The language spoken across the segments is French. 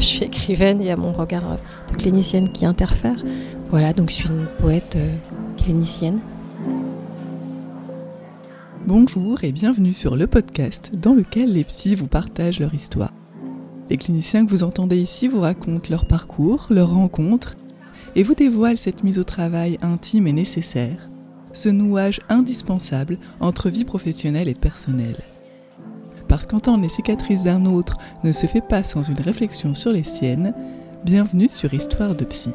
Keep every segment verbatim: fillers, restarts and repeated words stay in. je suis écrivaine, il y a mon regard de clinicienne qui interfère. Voilà, donc je suis une poète clinicienne. Bonjour et bienvenue sur le podcast dans lequel les psys vous partagent leur histoire. Les cliniciens que vous entendez ici vous racontent leur parcours, leurs rencontres et vous dévoilent cette mise au travail intime et nécessaire, ce nouage indispensable entre vie professionnelle et personnelle. Parce qu'entendre les cicatrices d'un autre ne se fait pas sans une réflexion sur les siennes, bienvenue sur Histoire de Psy.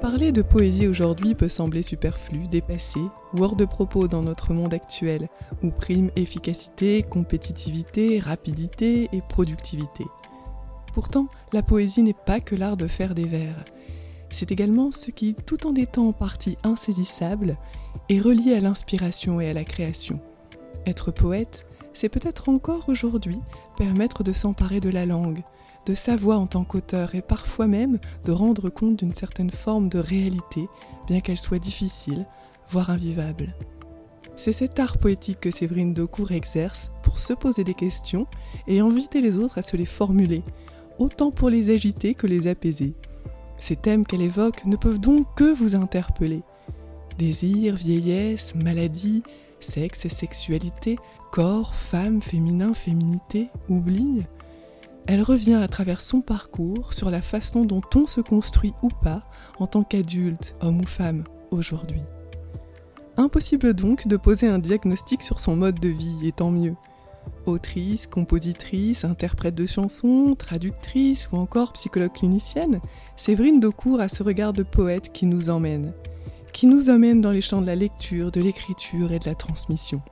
Parler de poésie aujourd'hui peut sembler superflu, dépassé, ou hors de propos dans notre monde actuel, où prime efficacité, compétitivité, rapidité et productivité. Pourtant, la poésie n'est pas que l'art de faire des vers. C'est également ce qui, tout en étant en partie insaisissable, est relié à l'inspiration et à la création. Être poète, c'est peut-être encore aujourd'hui permettre de s'emparer de la langue, de sa voix en tant qu'auteur et parfois même de rendre compte d'une certaine forme de réalité, bien qu'elle soit difficile, voire invivable. C'est cet art poétique que Séverine Daucourt exerce pour se poser des questions et inviter les autres à se les formuler, autant pour les agiter que les apaiser. Ces thèmes qu'elle évoque ne peuvent donc que vous interpeller. Désir, vieillesse, maladie, sexe et sexualité, corps, femme, féminin, féminité, oubli. Elle revient à travers son parcours sur la façon dont on se construit ou pas en tant qu'adulte, homme ou femme, aujourd'hui. Impossible donc de poser un diagnostic sur son mode de vie, et tant mieux. Autrice, compositrice, interprète de chansons, traductrice ou encore psychologue clinicienne, Séverine Daucourt a ce regard de poète qui nous emmène. Qui nous emmène dans les champs de la lecture, de l'écriture et de la transmission.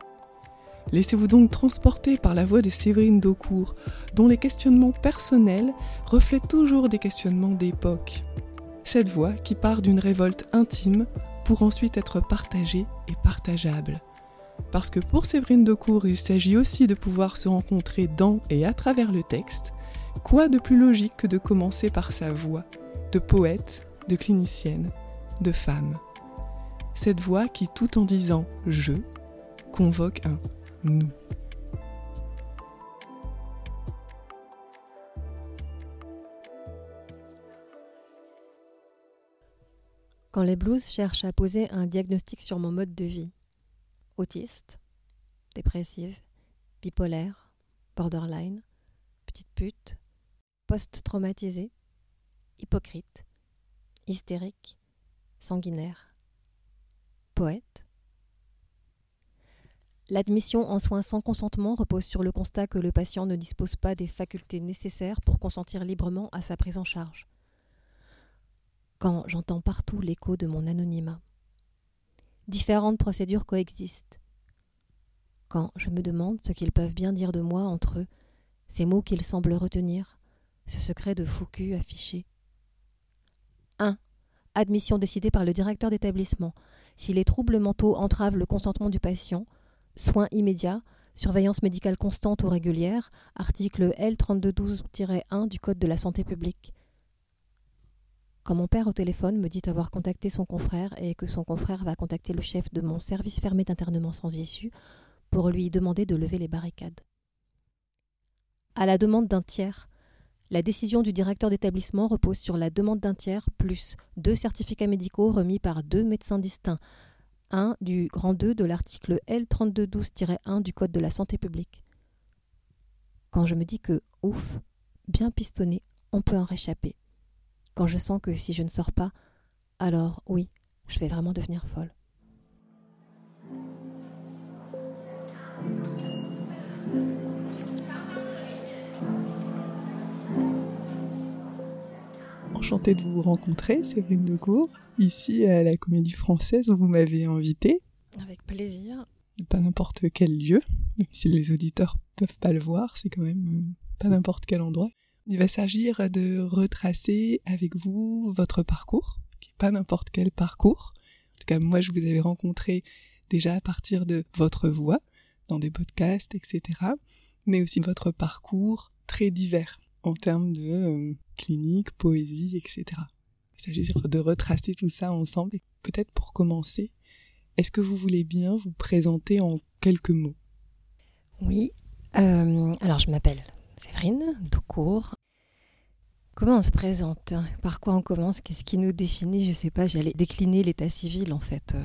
Laissez-vous donc transporter par la voix de Séverine Daucourt, dont les questionnements personnels reflètent toujours des questionnements d'époque. Cette voix qui part d'une révolte intime pour ensuite être partagée et partageable. Parce que pour Séverine Daucourt, il s'agit aussi de pouvoir se rencontrer dans et à travers le texte, quoi de plus logique que de commencer par sa voix, de poète, de clinicienne, de femme. Cette voix qui, tout en disant « je », convoque un « nous ». Quand les blues cherchent à poser un diagnostic sur mon mode de vie, autiste, dépressive, bipolaire, borderline, petite pute, post-traumatisée, hypocrite, hystérique, sanguinaire, poète. L'admission en soins sans consentement repose sur le constat que le patient ne dispose pas des facultés nécessaires pour consentir librement à sa prise en charge. Quand j'entends partout l'écho de mon anonymat, différentes procédures coexistent. Quand je me demande ce qu'ils peuvent bien dire de moi entre eux, ces mots qu'ils semblent retenir, ce secret de Foucault affiché. un. Admission décidée par le directeur d'établissement. Si les troubles mentaux entravent le consentement du patient, soins immédiats, surveillance médicale constante ou régulière, article L trente-deux douze tiret un du Code de la santé publique. Quand mon père au téléphone me dit avoir contacté son confrère et que son confrère va contacter le chef de mon service fermé d'internement sans issue pour lui demander de lever les barricades. À la demande d'un tiers, la décision du directeur d'établissement repose sur la demande d'un tiers plus deux certificats médicaux remis par deux médecins distincts, un du grand deux de l'article L trente-deux douze tiret un du Code de la santé publique. Quand je me dis que, ouf, bien pistonné, on peut en réchapper. Quand je sens que si je ne sors pas, alors oui, je vais vraiment devenir folle. Enchantée de vous rencontrer, Séverine Daucourt, ici à la Comédie Française où vous m'avez invitée. Avec plaisir. Pas n'importe quel lieu, même si les auditeurs ne peuvent pas le voir, c'est quand même pas n'importe quel endroit. Il va s'agir de retracer avec vous votre parcours, qui n'est pas n'importe quel parcours. En tout cas, moi, je vous avais rencontré déjà à partir de votre voix, dans des podcasts, et cetera. Mais aussi votre parcours très divers en termes de euh, clinique, poésie, et cetera. Il s'agit de retracer tout ça ensemble. Et peut-être pour commencer, est-ce que vous voulez bien vous présenter en quelques mots? Oui, euh, alors je m'appelle Séverine Daucourt. Comment on se présente? Par quoi on commence? Qu'est-ce qui nous définit? Je ne sais pas, j'allais décliner l'état civil en fait. Euh,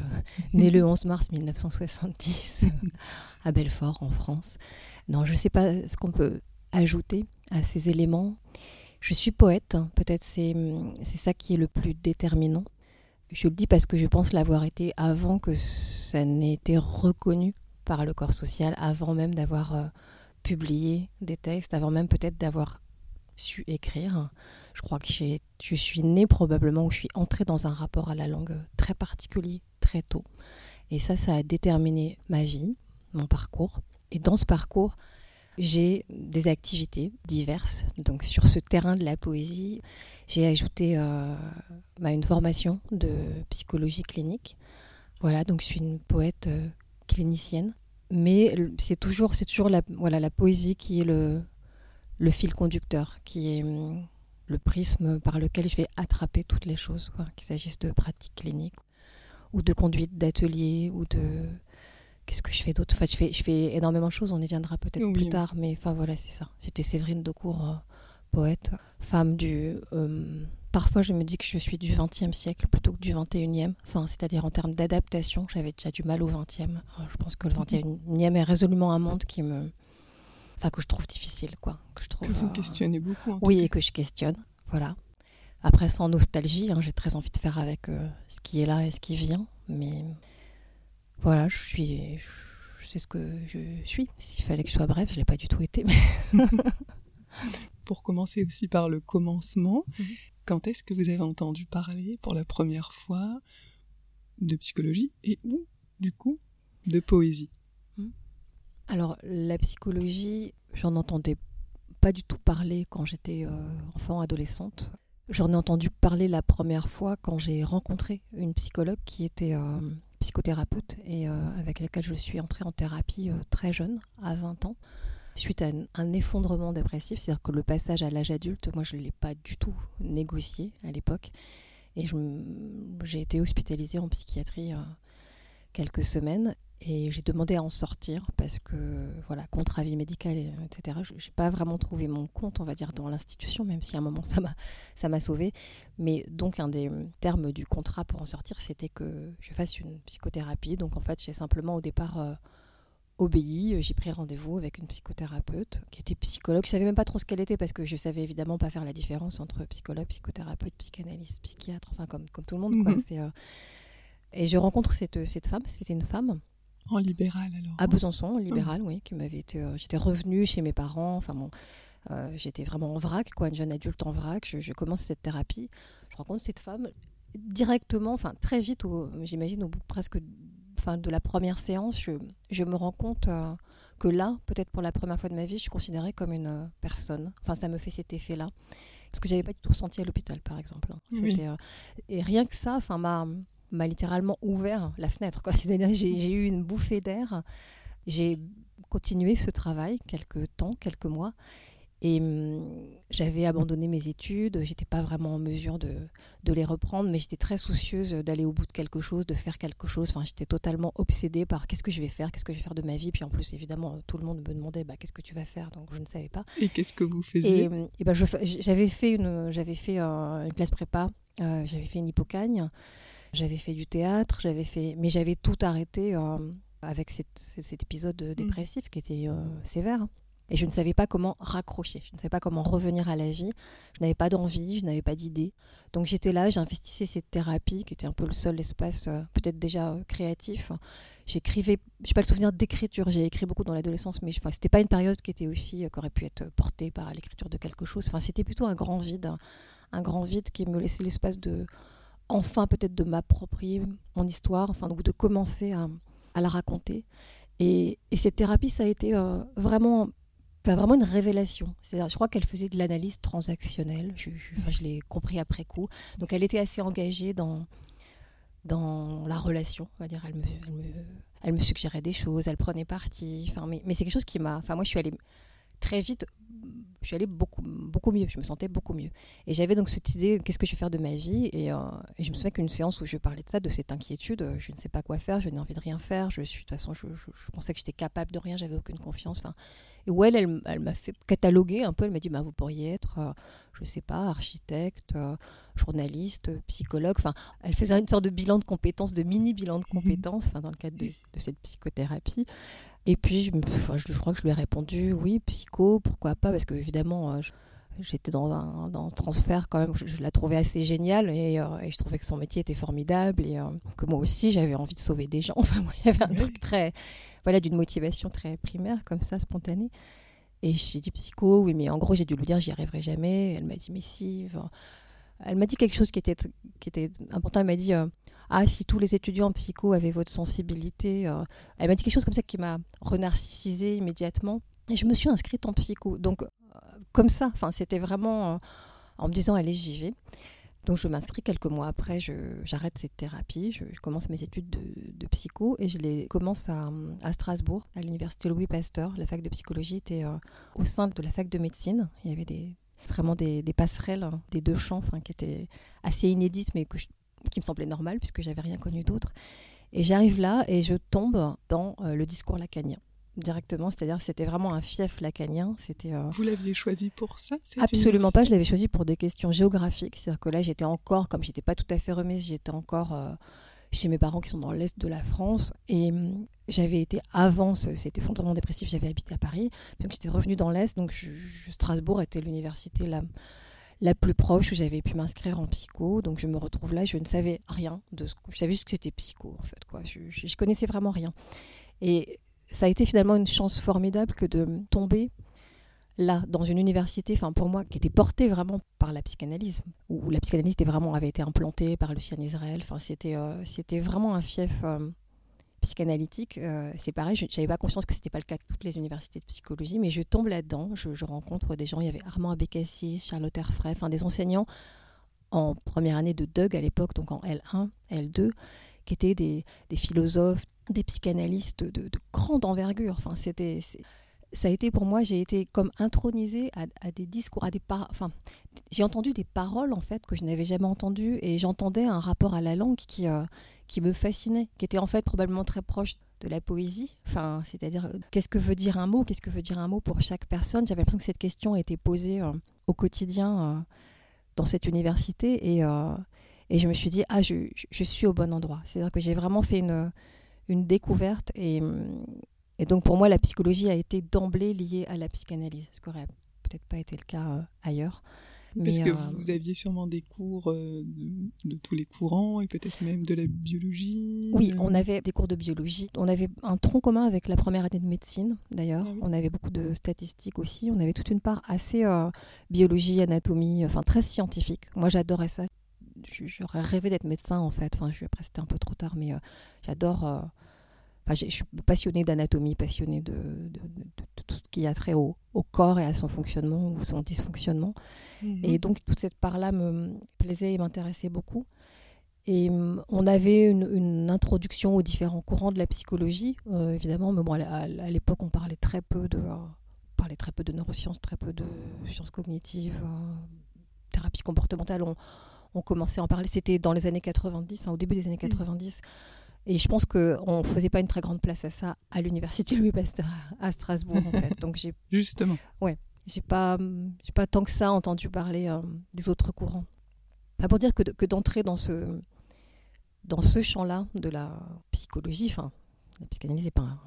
née le onze mars mille neuf cent soixante-dix à Belfort en France. Non, je ne sais pas ce qu'on peut ajouter à ces éléments. Je suis poète, hein. Peut-être c'est, c'est ça qui est le plus déterminant. Je le dis parce que je pense l'avoir été avant que ça n'ait été reconnu par le corps social, avant même d'avoir euh, publié des textes, avant même peut-être d'avoir su écrire. Je crois que j'ai, je suis née probablement, ou je suis entrée dans un rapport à la langue très particulier, très tôt. Et ça, ça a déterminé ma vie, mon parcours. Et dans ce parcours, j'ai des activités diverses. Donc sur ce terrain de la poésie, j'ai ajouté euh, bah, une formation de psychologie clinique. Voilà, donc je suis une poète euh, clinicienne. Mais c'est toujours, c'est toujours la, voilà, la poésie qui est le... le fil conducteur, qui est le prisme par lequel je vais attraper toutes les choses, quoi, qu'il s'agisse de pratiques cliniques ou de conduite d'atelier ou de... Qu'est-ce que je fais d'autre? Enfin, je fais, je fais énormément de choses, on y viendra peut-être oui. plus tard, mais enfin voilà, c'est ça. C'était Séverine Daucourt, euh, poète, femme du... Euh, parfois, je me dis que je suis du vingtième siècle plutôt que du vingt et unième, enfin, c'est-à-dire en termes d'adaptation, j'avais déjà du mal au vingtième. Alors, je pense que le vingt et unième est résolument un monde qui me... Enfin, que je trouve difficile, quoi. Que je trouve, que vous euh... questionnez beaucoup. En oui, cas. Et que je questionne, voilà. Après, sans nostalgie, hein, j'ai très envie de faire avec euh, ce qui est là et ce qui vient. Mais voilà, je suis... Je sais ce que je suis. S'il fallait que je sois bref, je ne l'ai pas du tout été. Mais... Pour commencer aussi par le commencement, mm-hmm. Quand est-ce que vous avez entendu parler pour la première fois de psychologie et ou, du coup, de poésie? Alors, la psychologie, j'en entendais pas du tout parler quand j'étais euh, enfant, adolescente. J'en ai entendu parler la première fois quand j'ai rencontré une psychologue qui était euh, psychothérapeute et euh, avec laquelle je suis entrée en thérapie euh, très jeune, à vingt ans, suite à un, un effondrement dépressif. C'est-à-dire que le passage à l'âge adulte, moi, je ne l'ai pas du tout négocié à l'époque. Et je, j'ai été hospitalisée en psychiatrie euh, quelques semaines. Et j'ai demandé à en sortir parce que, voilà, contre avis médical, et cetera. Je n'ai pas vraiment trouvé mon compte, on va dire, dans l'institution, même si à un moment, ça m'a, ça m'a sauvée. Mais donc, un des termes du contrat pour en sortir, c'était que je fasse une psychothérapie. Donc, en fait, j'ai simplement, au départ, euh, obéi. J'ai pris rendez-vous avec une psychothérapeute qui était psychologue. Je ne savais même pas trop ce qu'elle était parce que je ne savais évidemment pas faire la différence entre psychologue, psychothérapeute, psychanalyste, psychiatre, enfin, comme, comme tout le monde, quoi. Mmh. C'est, euh... Et je rencontre cette, cette femme. C'était une femme. En libéral, alors? À Besançon, en libéral, oh. oui. Qui m'avait été, euh, j'étais revenue chez mes parents. Enfin, bon, euh, j'étais vraiment en vrac, quoi, une jeune adulte en vrac. Je, je commence cette thérapie. Je rencontre cette femme directement, enfin, très vite, au, j'imagine, au bout presque enfin, de la première séance, je, je me rends compte euh, que là, peut-être pour la première fois de ma vie, je suis considérée comme une personne. Enfin, ça me fait cet effet-là. Parce que je n'avais pas du tout ressenti à l'hôpital, par exemple. Hein. Oui. Euh, et rien que ça, enfin, ma... m'a littéralement ouvert la fenêtre, quoi. C'est-à-dire j'ai, j'ai eu une bouffée d'air. J'ai continué ce travail quelques temps, quelques mois, et hum, j'avais abandonné mes études. J'étais pas vraiment en mesure de, de les reprendre, mais j'étais très soucieuse d'aller au bout de quelque chose, de faire quelque chose. Enfin, j'étais totalement obsédée par qu'est-ce que je vais faire, qu'est-ce que je vais faire de ma vie. Puis en plus, évidemment, tout le monde me demandait bah, qu'est-ce que tu vas faire, donc je ne savais pas. Et qu'est-ce que vous faisiez? Et, et ben, je, j'avais fait une, j'avais fait euh, une classe prépa, euh, j'avais fait une hypocagne. J'avais fait du théâtre, j'avais fait... mais j'avais tout arrêté euh, avec cette, cet épisode dépressif qui était euh, sévère. Et je ne savais pas comment raccrocher, je ne savais pas comment revenir à la vie. Je n'avais pas d'envie, je n'avais pas d'idée. Donc j'étais là, j'investissais cette thérapie qui était un peu le seul espace euh, peut-être déjà euh, créatif. J'écrivais, je n'ai pas le souvenir d'écriture, j'ai écrit beaucoup dans l'adolescence, mais enfin, ce n'était pas une période qui était aussi, euh, qui aurait pu être portée par l'écriture de quelque chose. Enfin, c'était plutôt un grand vide, un, un grand vide qui me laissait l'espace de... enfin peut-être de m'approprier mon histoire, enfin donc de commencer à, à la raconter. Et, et cette thérapie, ça a été euh, vraiment, enfin, vraiment une révélation. C'est-à-dire, je crois qu'elle faisait de l'analyse transactionnelle, je, je, enfin, je l'ai compris après coup. Donc elle était assez engagée dans, dans la relation, on va dire. Elle me, elle, me, elle me suggérait des choses, elle prenait parti. Enfin, mais, mais c'est quelque chose qui m'a... Enfin, moi, je suis allée très vite, je suis allée beaucoup, beaucoup mieux, je me sentais beaucoup mieux. Et j'avais donc cette idée, qu'est-ce que je vais faire de ma vie ? Et, euh, et je me souviens qu'une séance où je parlais de ça, de cette inquiétude, je ne sais pas quoi faire, je n'ai envie de rien faire, je suis, de toute façon, je, je, je pensais que j'étais capable de rien, j'avais aucune confiance. Enfin, et où elle, elle, elle m'a fait cataloguer un peu, elle m'a dit, bah, vous pourriez être, euh, je ne sais pas, architecte, euh, journaliste, psychologue. Enfin, elle faisait une sorte de bilan de compétences, de mini-bilan de compétences, enfin, dans le cadre de, de cette psychothérapie. Et puis, je, enfin, je, je crois que je lui ai répondu, oui, psycho, pourquoi pas, parce que évidemment, je, j'étais dans un, dans un transfert quand même, je, je la trouvais assez géniale et, euh, et je trouvais que son métier était formidable et euh, que moi aussi, j'avais envie de sauver des gens. Enfin, moi, il y avait un truc très, voilà, d'une motivation très primaire, comme ça, spontanée. Et j'ai dit psycho, oui, mais en gros, j'ai dû lui dire, j'y arriverai jamais. Elle m'a dit, mais si... Enfin, elle m'a dit quelque chose qui était, qui était important. Elle m'a dit, euh, ah, si tous les étudiants en psycho avaient votre sensibilité. Euh, elle m'a dit quelque chose comme ça qui m'a renarcissisée immédiatement. Et je me suis inscrite en psycho. Donc, euh, comme ça, c'était vraiment euh, en me disant, allez, j'y vais. Donc, je m'inscris quelques mois après, je, j'arrête cette thérapie. Je, je commence mes études de, de psycho et je les commence à, à Strasbourg, à l'université Louis Pasteur. La fac de psychologie était euh, au sein de la fac de médecine. Il y avait des... vraiment des, des passerelles, hein, des deux champs qui étaient assez inédites, mais que je, qui me semblaient normales, puisque je n'avais rien connu d'autre. Et j'arrive là et je tombe dans euh, le discours lacanien, directement. C'est-à-dire que c'était vraiment un fief lacanien. C'était, euh... Vous l'aviez choisi pour ça ? Absolument pas, je l'avais choisi pour des questions géographiques. C'est-à-dire que là, j'étais encore, comme je n'étais pas tout à fait remise, j'étais encore... Euh... chez mes parents qui sont dans l'est de la France et hum, j'avais été avant ce, cet effondrement dépressif, j'avais habité à Paris, donc j'étais revenue dans l'est, donc je, je, Strasbourg était l'université la, la plus proche où j'avais pu m'inscrire en psycho, donc je me retrouve là, je ne savais rien de ce que je savais juste que c'était psycho en fait quoi, je, je, je connaissais vraiment rien et ça a été finalement une chance formidable que de tomber là, dans une université, enfin pour moi, qui était portée vraiment par la psychanalyse, où la psychanalyse était vraiment, avait été implantée par Lucien Israël, enfin c'était, euh, c'était vraiment un fief euh, psychanalytique. Euh, c'est pareil, je n'avais pas conscience que ce n'était pas le cas de toutes les universités de psychologie, mais je tombe là-dedans, je, je rencontre des gens, il y avait Armand Abécassis, Charlotte Herfray, enfin des enseignants en première année de D E U G à l'époque, donc en L un, L deux, qui étaient des, des philosophes, des psychanalystes de, de grande envergure, enfin c'était... Ça a été pour moi, j'ai été comme intronisée à, à des discours, à des par... enfin, j'ai entendu des paroles en fait que je n'avais jamais entendues et j'entendais un rapport à la langue qui, euh, qui me fascinait, qui était en fait probablement très proche de la poésie. Enfin, c'est-à-dire, qu'est-ce que veut dire un mot ? Qu'est-ce que veut dire un mot pour chaque personne ? J'avais l'impression que cette question était posée euh, au quotidien euh, dans cette université et, euh, et je me suis dit, ah, je, je suis au bon endroit. C'est-à-dire que j'ai vraiment fait une, une découverte et... Et donc, pour moi, la psychologie a été d'emblée liée à la psychanalyse, ce qui n'aurait peut-être pas été le cas euh, ailleurs. Parce mais, que euh... vous aviez sûrement des cours euh, de, de tous les courants et peut-être même de la biologie. Oui, euh... on avait des cours de biologie. On avait un tronc commun avec la première année de médecine, d'ailleurs. Ah oui. On avait beaucoup de statistiques aussi. On avait toute une part assez euh, biologie, anatomie, enfin très scientifique. Moi, j'adorais ça. J'aurais rêvé d'être médecin, en fait. Enfin, je... Après, c'était un peu trop tard, mais euh, j'adore... Euh... Enfin, je suis passionnée d'anatomie, passionnée de, de, de, de tout ce qui a trait au, au corps et à son fonctionnement ou son dysfonctionnement. Mmh. Et donc, toute cette part-là me plaisait et m'intéressait beaucoup. Et on avait une, une introduction aux différents courants de la psychologie, euh, évidemment. Mais bon, à, à, à l'époque, on parlait très peu de, euh, on parlait très peu de neurosciences, très peu de sciences cognitives, euh, thérapie comportementale. On, on commençait à en parler. C'était dans les années quatre-vingt-dix, hein, au début des années quatre-vingt-dix. Mmh. Et je pense qu'on ne faisait pas une très grande place à ça à l'université Louis Pasteur à Strasbourg, en fait. Donc j'ai... Justement. Oui, je n'ai pas, j'ai pas tant que ça entendu parler euh, des autres courants. Enfin, pour dire que, que d'entrer dans ce, dans ce champ-là de la psychologie, enfin, la psychanalyse n'est pas,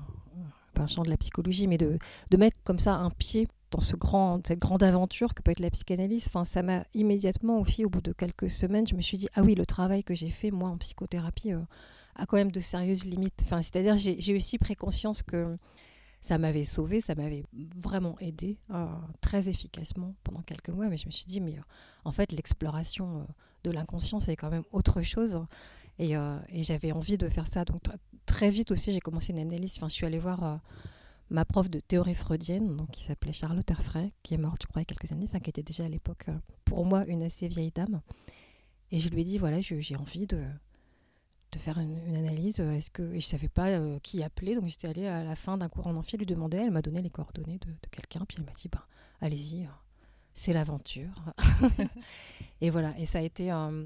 pas un champ de la psychologie, mais de, de mettre comme ça un pied dans ce grand, cette grande aventure que peut être la psychanalyse, enfin, ça m'a immédiatement aussi, au bout de quelques semaines, je me suis dit « Ah oui, le travail que j'ai fait, moi, en psychothérapie... Euh, » a quand même de sérieuses limites. Enfin, c'est-à-dire, j'ai, j'ai aussi pris conscience que ça m'avait sauvée, ça m'avait vraiment aidée euh, très efficacement pendant quelques mois. Mais je me suis dit, mais euh, en fait, l'exploration euh, de l'inconscient, c'est quand même autre chose. Et, euh, et j'avais envie de faire ça. Donc, t- très vite aussi, j'ai commencé une analyse. Enfin, je suis allée voir euh, ma prof de théorie freudienne, donc, qui s'appelait Charlotte Herfray, qui est morte, je crois, il y a quelques années, enfin, qui était déjà à l'époque, euh, pour moi, une assez vieille dame. Et je lui ai dit, voilà, je, j'ai envie de... de faire une, une analyse. Est-ce que... Et je ne savais pas euh, qui appeler, donc j'étais allée à la fin d'un cours en amphi lui demander. Elle m'a donné les coordonnées de, de quelqu'un, puis elle m'a dit bah, « Allez-y, euh, c'est l'aventure. » Et voilà, et ça a été euh,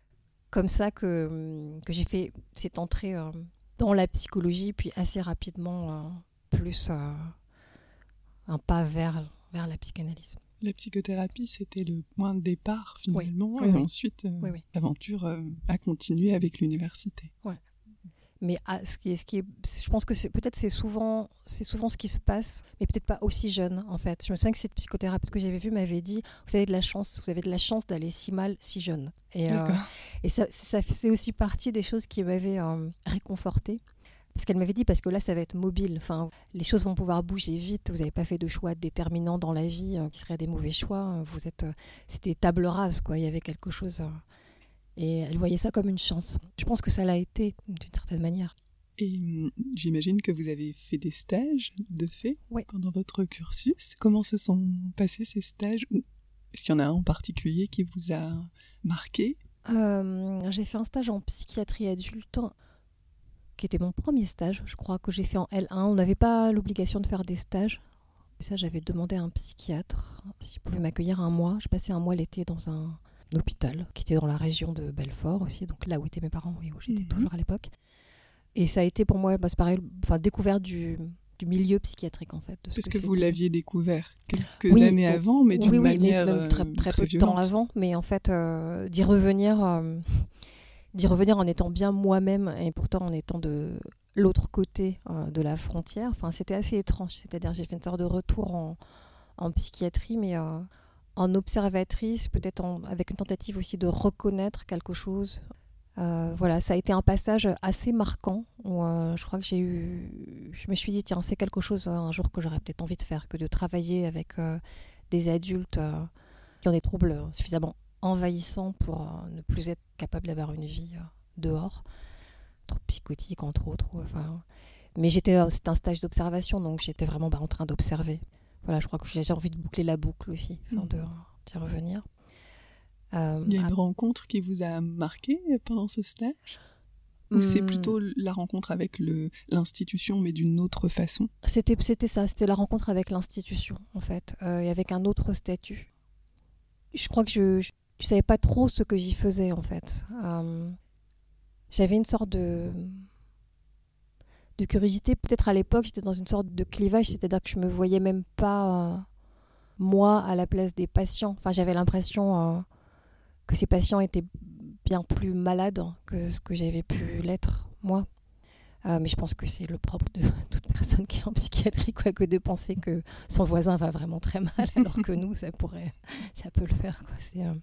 comme ça que, que j'ai fait cette entrée euh, dans la psychologie, puis assez rapidement, euh, plus euh, un pas vers, vers la psychanalyse. La psychothérapie, c'était le point de départ, finalement, oui, et oui, ensuite, euh, oui, oui. l'aventure euh, a continué avec l'université. Ouais. Mais ah, ce qui est, ce qui est, je pense que c'est, peut-être c'est souvent, c'est souvent ce qui se passe, mais peut-être pas aussi jeune, en fait. Je me souviens que cette psychothérapeute que j'avais vue m'avait dit « Vous avez de la chance, vous avez de la chance d'aller si mal, si jeune. » Et, euh, et ça, ça, c'est aussi partie des choses qui m'avaient euh, réconfortée. Parce qu'elle m'avait dit, parce que là, ça va être mobile. Enfin, les choses vont pouvoir bouger vite. Vous n'avez pas fait de choix déterminants dans la vie euh, qui seraient des mauvais choix. Vous êtes, euh, c'était table rase, quoi. Il y avait quelque chose. Euh, et elle voyait ça comme une chance. Je pense que ça l'a été, d'une certaine manière. Et hum, j'imagine que vous avez fait des stages, de fait, ouais. pendant votre cursus. Comment se sont passés ces stages ? Est-ce qu'il y en a un en particulier qui vous a marqué ? euh, J'ai fait un stage en psychiatrie adulte, qui était mon premier stage, je crois, que j'ai fait en L un. On n'avait pas l'obligation de faire des stages. Ça, j'avais demandé à un psychiatre s'il pouvait m'accueillir un mois. Je passais un mois l'été dans un hôpital qui était dans la région de Belfort aussi, donc là où étaient mes parents et où j'étais mmh. toujours à l'époque. Et ça a été pour moi, bah, c'est pareil, enfin, découvert du, du milieu psychiatrique, en fait. De ce Parce que, que vous l'avez découvert quelques oui, années euh, avant, mais d'une oui, oui, manière mais même très, très, très peu de temps avant. Mais en fait, euh, d'y revenir... Euh, d'y revenir en étant bien moi-même et pourtant en étant de l'autre côté euh, de la frontière. Enfin, c'était assez étrange, c'est-à-dire j'ai fait une sorte de retour en, en psychiatrie, mais euh, en observatrice, peut-être en, avec une tentative aussi de reconnaître quelque chose. Euh, voilà, ça a été un passage assez marquant où euh, je crois que j'ai eu... Je me suis dit, tiens, c'est quelque chose un jour que j'aurais peut-être envie de faire, que de travailler avec euh, des adultes euh, qui ont des troubles suffisamment envahissant pour euh, ne plus être capable d'avoir une vie euh, dehors, trop psychotique entre autres. Enfin, mais j'étais, euh, c'était un stage d'observation, donc j'étais vraiment bah, en train d'observer. Voilà, je crois que j'ai envie de boucler la boucle aussi, enfin, de, d'y revenir. Euh, Il y a à... une rencontre qui vous a marqué pendant ce stage ? Ou mmh. c'est plutôt la rencontre avec le, l'institution, mais d'une autre façon ? C'était, c'était ça, c'était la rencontre avec l'institution, en fait, euh, et avec un autre statut. Je crois que je... je... Je ne savais pas trop ce que j'y faisais, en fait. Euh, j'avais une sorte de, de curiosité. Peut-être à l'époque, j'étais dans une sorte de clivage, c'est-à-dire que je ne me voyais même pas, euh, moi, à la place des patients. Enfin, j'avais l'impression euh, que ces patients étaient bien plus malades que ce que j'avais pu l'être, moi. Euh, mais je pense que c'est le propre de toute personne qui est en psychiatrie, quoi, que de penser que son voisin va vraiment très mal, alors que nous, ça pourrait, ça peut le faire, quoi. C'est, euh...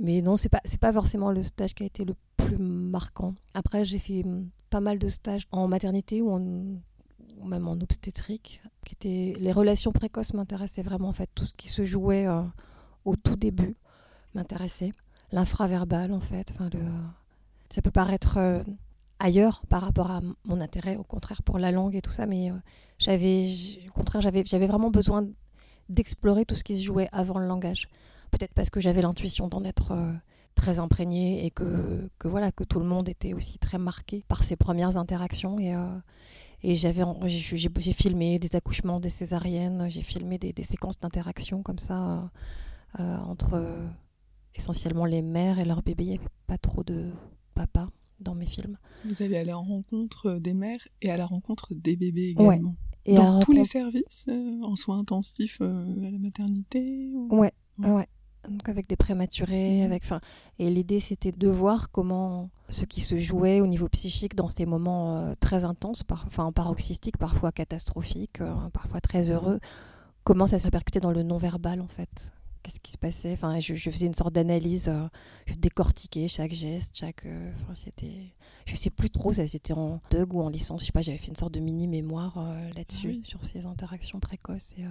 Mais non, c'est pas, c'est pas forcément le stage qui a été le plus marquant. Après, j'ai fait pas mal de stages en maternité ou, en, ou même en obstétrique, qui étaient... Les relations précoces m'intéressaient vraiment, en fait, tout ce qui se jouait euh, au tout début m'intéressait. L'infraverbal, en fait, enfin, le... ça peut paraître... Euh... ailleurs par rapport à mon intérêt au contraire pour la langue et tout ça, mais euh, j'avais au contraire j'avais j'avais vraiment besoin d'explorer tout ce qui se jouait avant le langage, peut-être parce que j'avais l'intuition d'en être euh, très imprégnée et que que voilà que tout le monde était aussi très marqué par ses premières interactions et euh, et j'avais j'ai, j'ai, j'ai filmé des accouchements, des césariennes, j'ai filmé des, des séquences d'interactions comme ça euh, euh, entre euh, essentiellement les mères et leurs bébés. Il n'y avait pas trop de papa dans mes films. Vous allez à la rencontre des mères et à la rencontre des bébés également. Ouais. Et dans tous rencontre... les services, euh, en soins intensifs euh, à la maternité ou... ouais. ouais, ouais. Donc avec des prématurés, mmh. avec, enfin, et l'idée c'était de voir comment ce qui se jouait au niveau psychique dans ces moments euh, très intenses, enfin par... paroxystiques, parfois catastrophiques, euh, parfois très heureux, comment ça se répercutait dans le non-verbal en fait. Qu'est-ce qui se passait? Enfin, je, je faisais une sorte d'analyse, euh, je décortiquais chaque geste, chaque. Euh, enfin, c'était. Je sais plus trop, ça, c'était en D E U G ou en licence, je sais pas. J'avais fait une sorte de mini mémoire euh, là-dessus, oui. sur ces interactions précoces. Et, euh...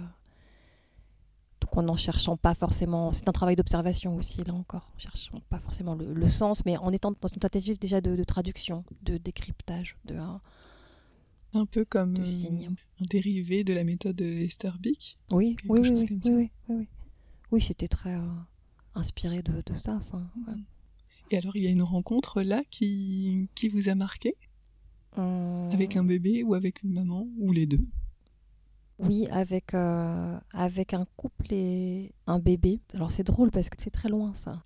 Donc, en n'en cherchant pas forcément, c'est un travail d'observation aussi là encore, en cherchant pas forcément le, le sens, mais en étant dans une tentative déjà de, de traduction, de décryptage, de. Hein, un peu comme euh, un dérivé de la méthode Esther Bick. Oui, oui, oui, oui, oui, oui, oui. Oui, c'était très euh, inspiré de, de ça. Enfin, ouais. Et alors, il y a une rencontre là qui, qui vous a marqué euh... Avec un bébé ou avec une maman ou les deux? Oui, avec, euh, avec un couple et un bébé. Alors c'est drôle parce que c'est très loin ça.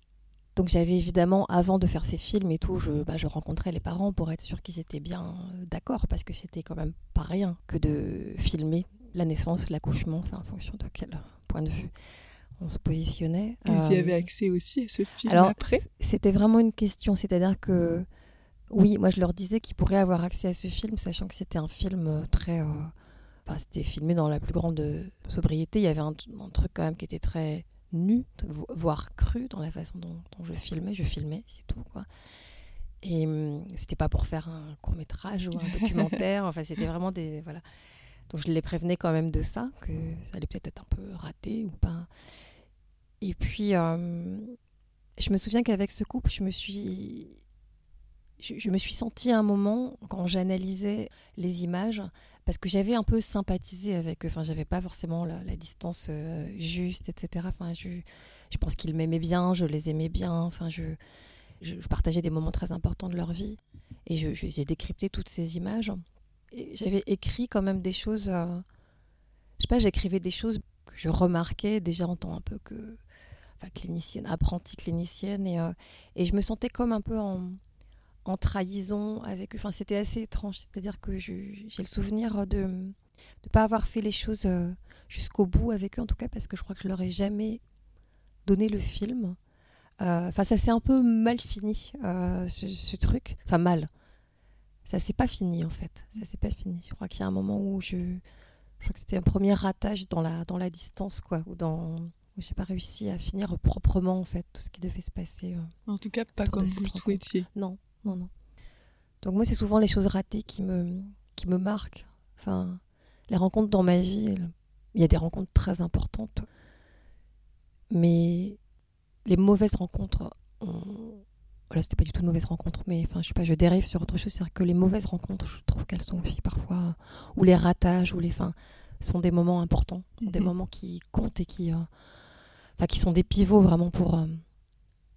Donc j'avais évidemment, avant de faire ces films et tout, je, bah, je rencontrais les parents pour être sûre qu'ils étaient bien d'accord, parce que c'était quand même pas rien que de filmer la naissance, l'accouchement, enfin en fonction de quel point de vue on se positionnait. Ils euh... y avaient accès aussi à ce film alors, après? Alors c'était vraiment une question, c'est-à-dire que oui, moi je leur disais qu'ils pourraient avoir accès à ce film, sachant que c'était un film très... Euh... Enfin, c'était filmé dans la plus grande sobriété. Il y avait un, un truc quand même qui était très nu, voire cru dans la façon dont, dont je filmais. Je filmais, c'est tout, quoi. Et hum, c'était pas pour faire un court-métrage ou un documentaire. Enfin, c'était vraiment des... Voilà. Donc, je les prévenais quand même de ça, que ça allait peut-être être un peu raté ou pas. Et puis, euh, je me souviens qu'avec ce couple, je me suis... Je, je me suis sentie à un moment, quand j'analysais les images... Parce que j'avais un peu sympathisé avec eux. Enfin, j'avais pas forcément la, la distance euh, juste, et cetera. Enfin, je, je pense qu'ils m'aimaient bien, je les aimais bien. Enfin, je, je, je partageais des moments très importants de leur vie. Et je, je, j'ai décrypté toutes ces images. Et j'avais écrit quand même des choses... Euh, je sais pas, j'écrivais des choses que je remarquais déjà en tant un peu que... Enfin, clinicienne, apprentie clinicienne. Et, euh, et je me sentais comme un peu en... en trahison avec eux. Enfin, c'était assez étrange. C'est-à-dire que je, j'ai le souvenir de ne pas avoir fait les choses jusqu'au bout avec eux, en tout cas, parce que je crois que je leur ai jamais donné le film. Euh, enfin, ça s'est un peu mal fini, euh, ce, ce truc. Enfin, mal. Ça s'est pas fini, en fait. Ça s'est pas fini. Je crois qu'il y a un moment où je... Je crois que c'était un premier ratage dans la, dans la distance, quoi, ou dans... J'ai pas réussi à finir proprement, en fait, tout ce qui devait se passer. Euh, en tout cas, pas comme vous le souhaitiez. Non. Non, non. Donc moi, c'est souvent les choses ratées qui me, qui me marquent. Enfin, les rencontres dans ma vie, il y a des rencontres très importantes. Mais les mauvaises rencontres... On... Là, c'était pas du tout de mauvaises rencontres, mais enfin, je sais pas, je dérive sur autre chose. C'est-à-dire que les mauvaises rencontres, je trouve qu'elles sont aussi parfois... Ou les ratages, ou les fins, sont des moments importants, mm-hmm. des moments qui comptent et qui... Euh... Enfin, qui sont des pivots vraiment pour... Euh...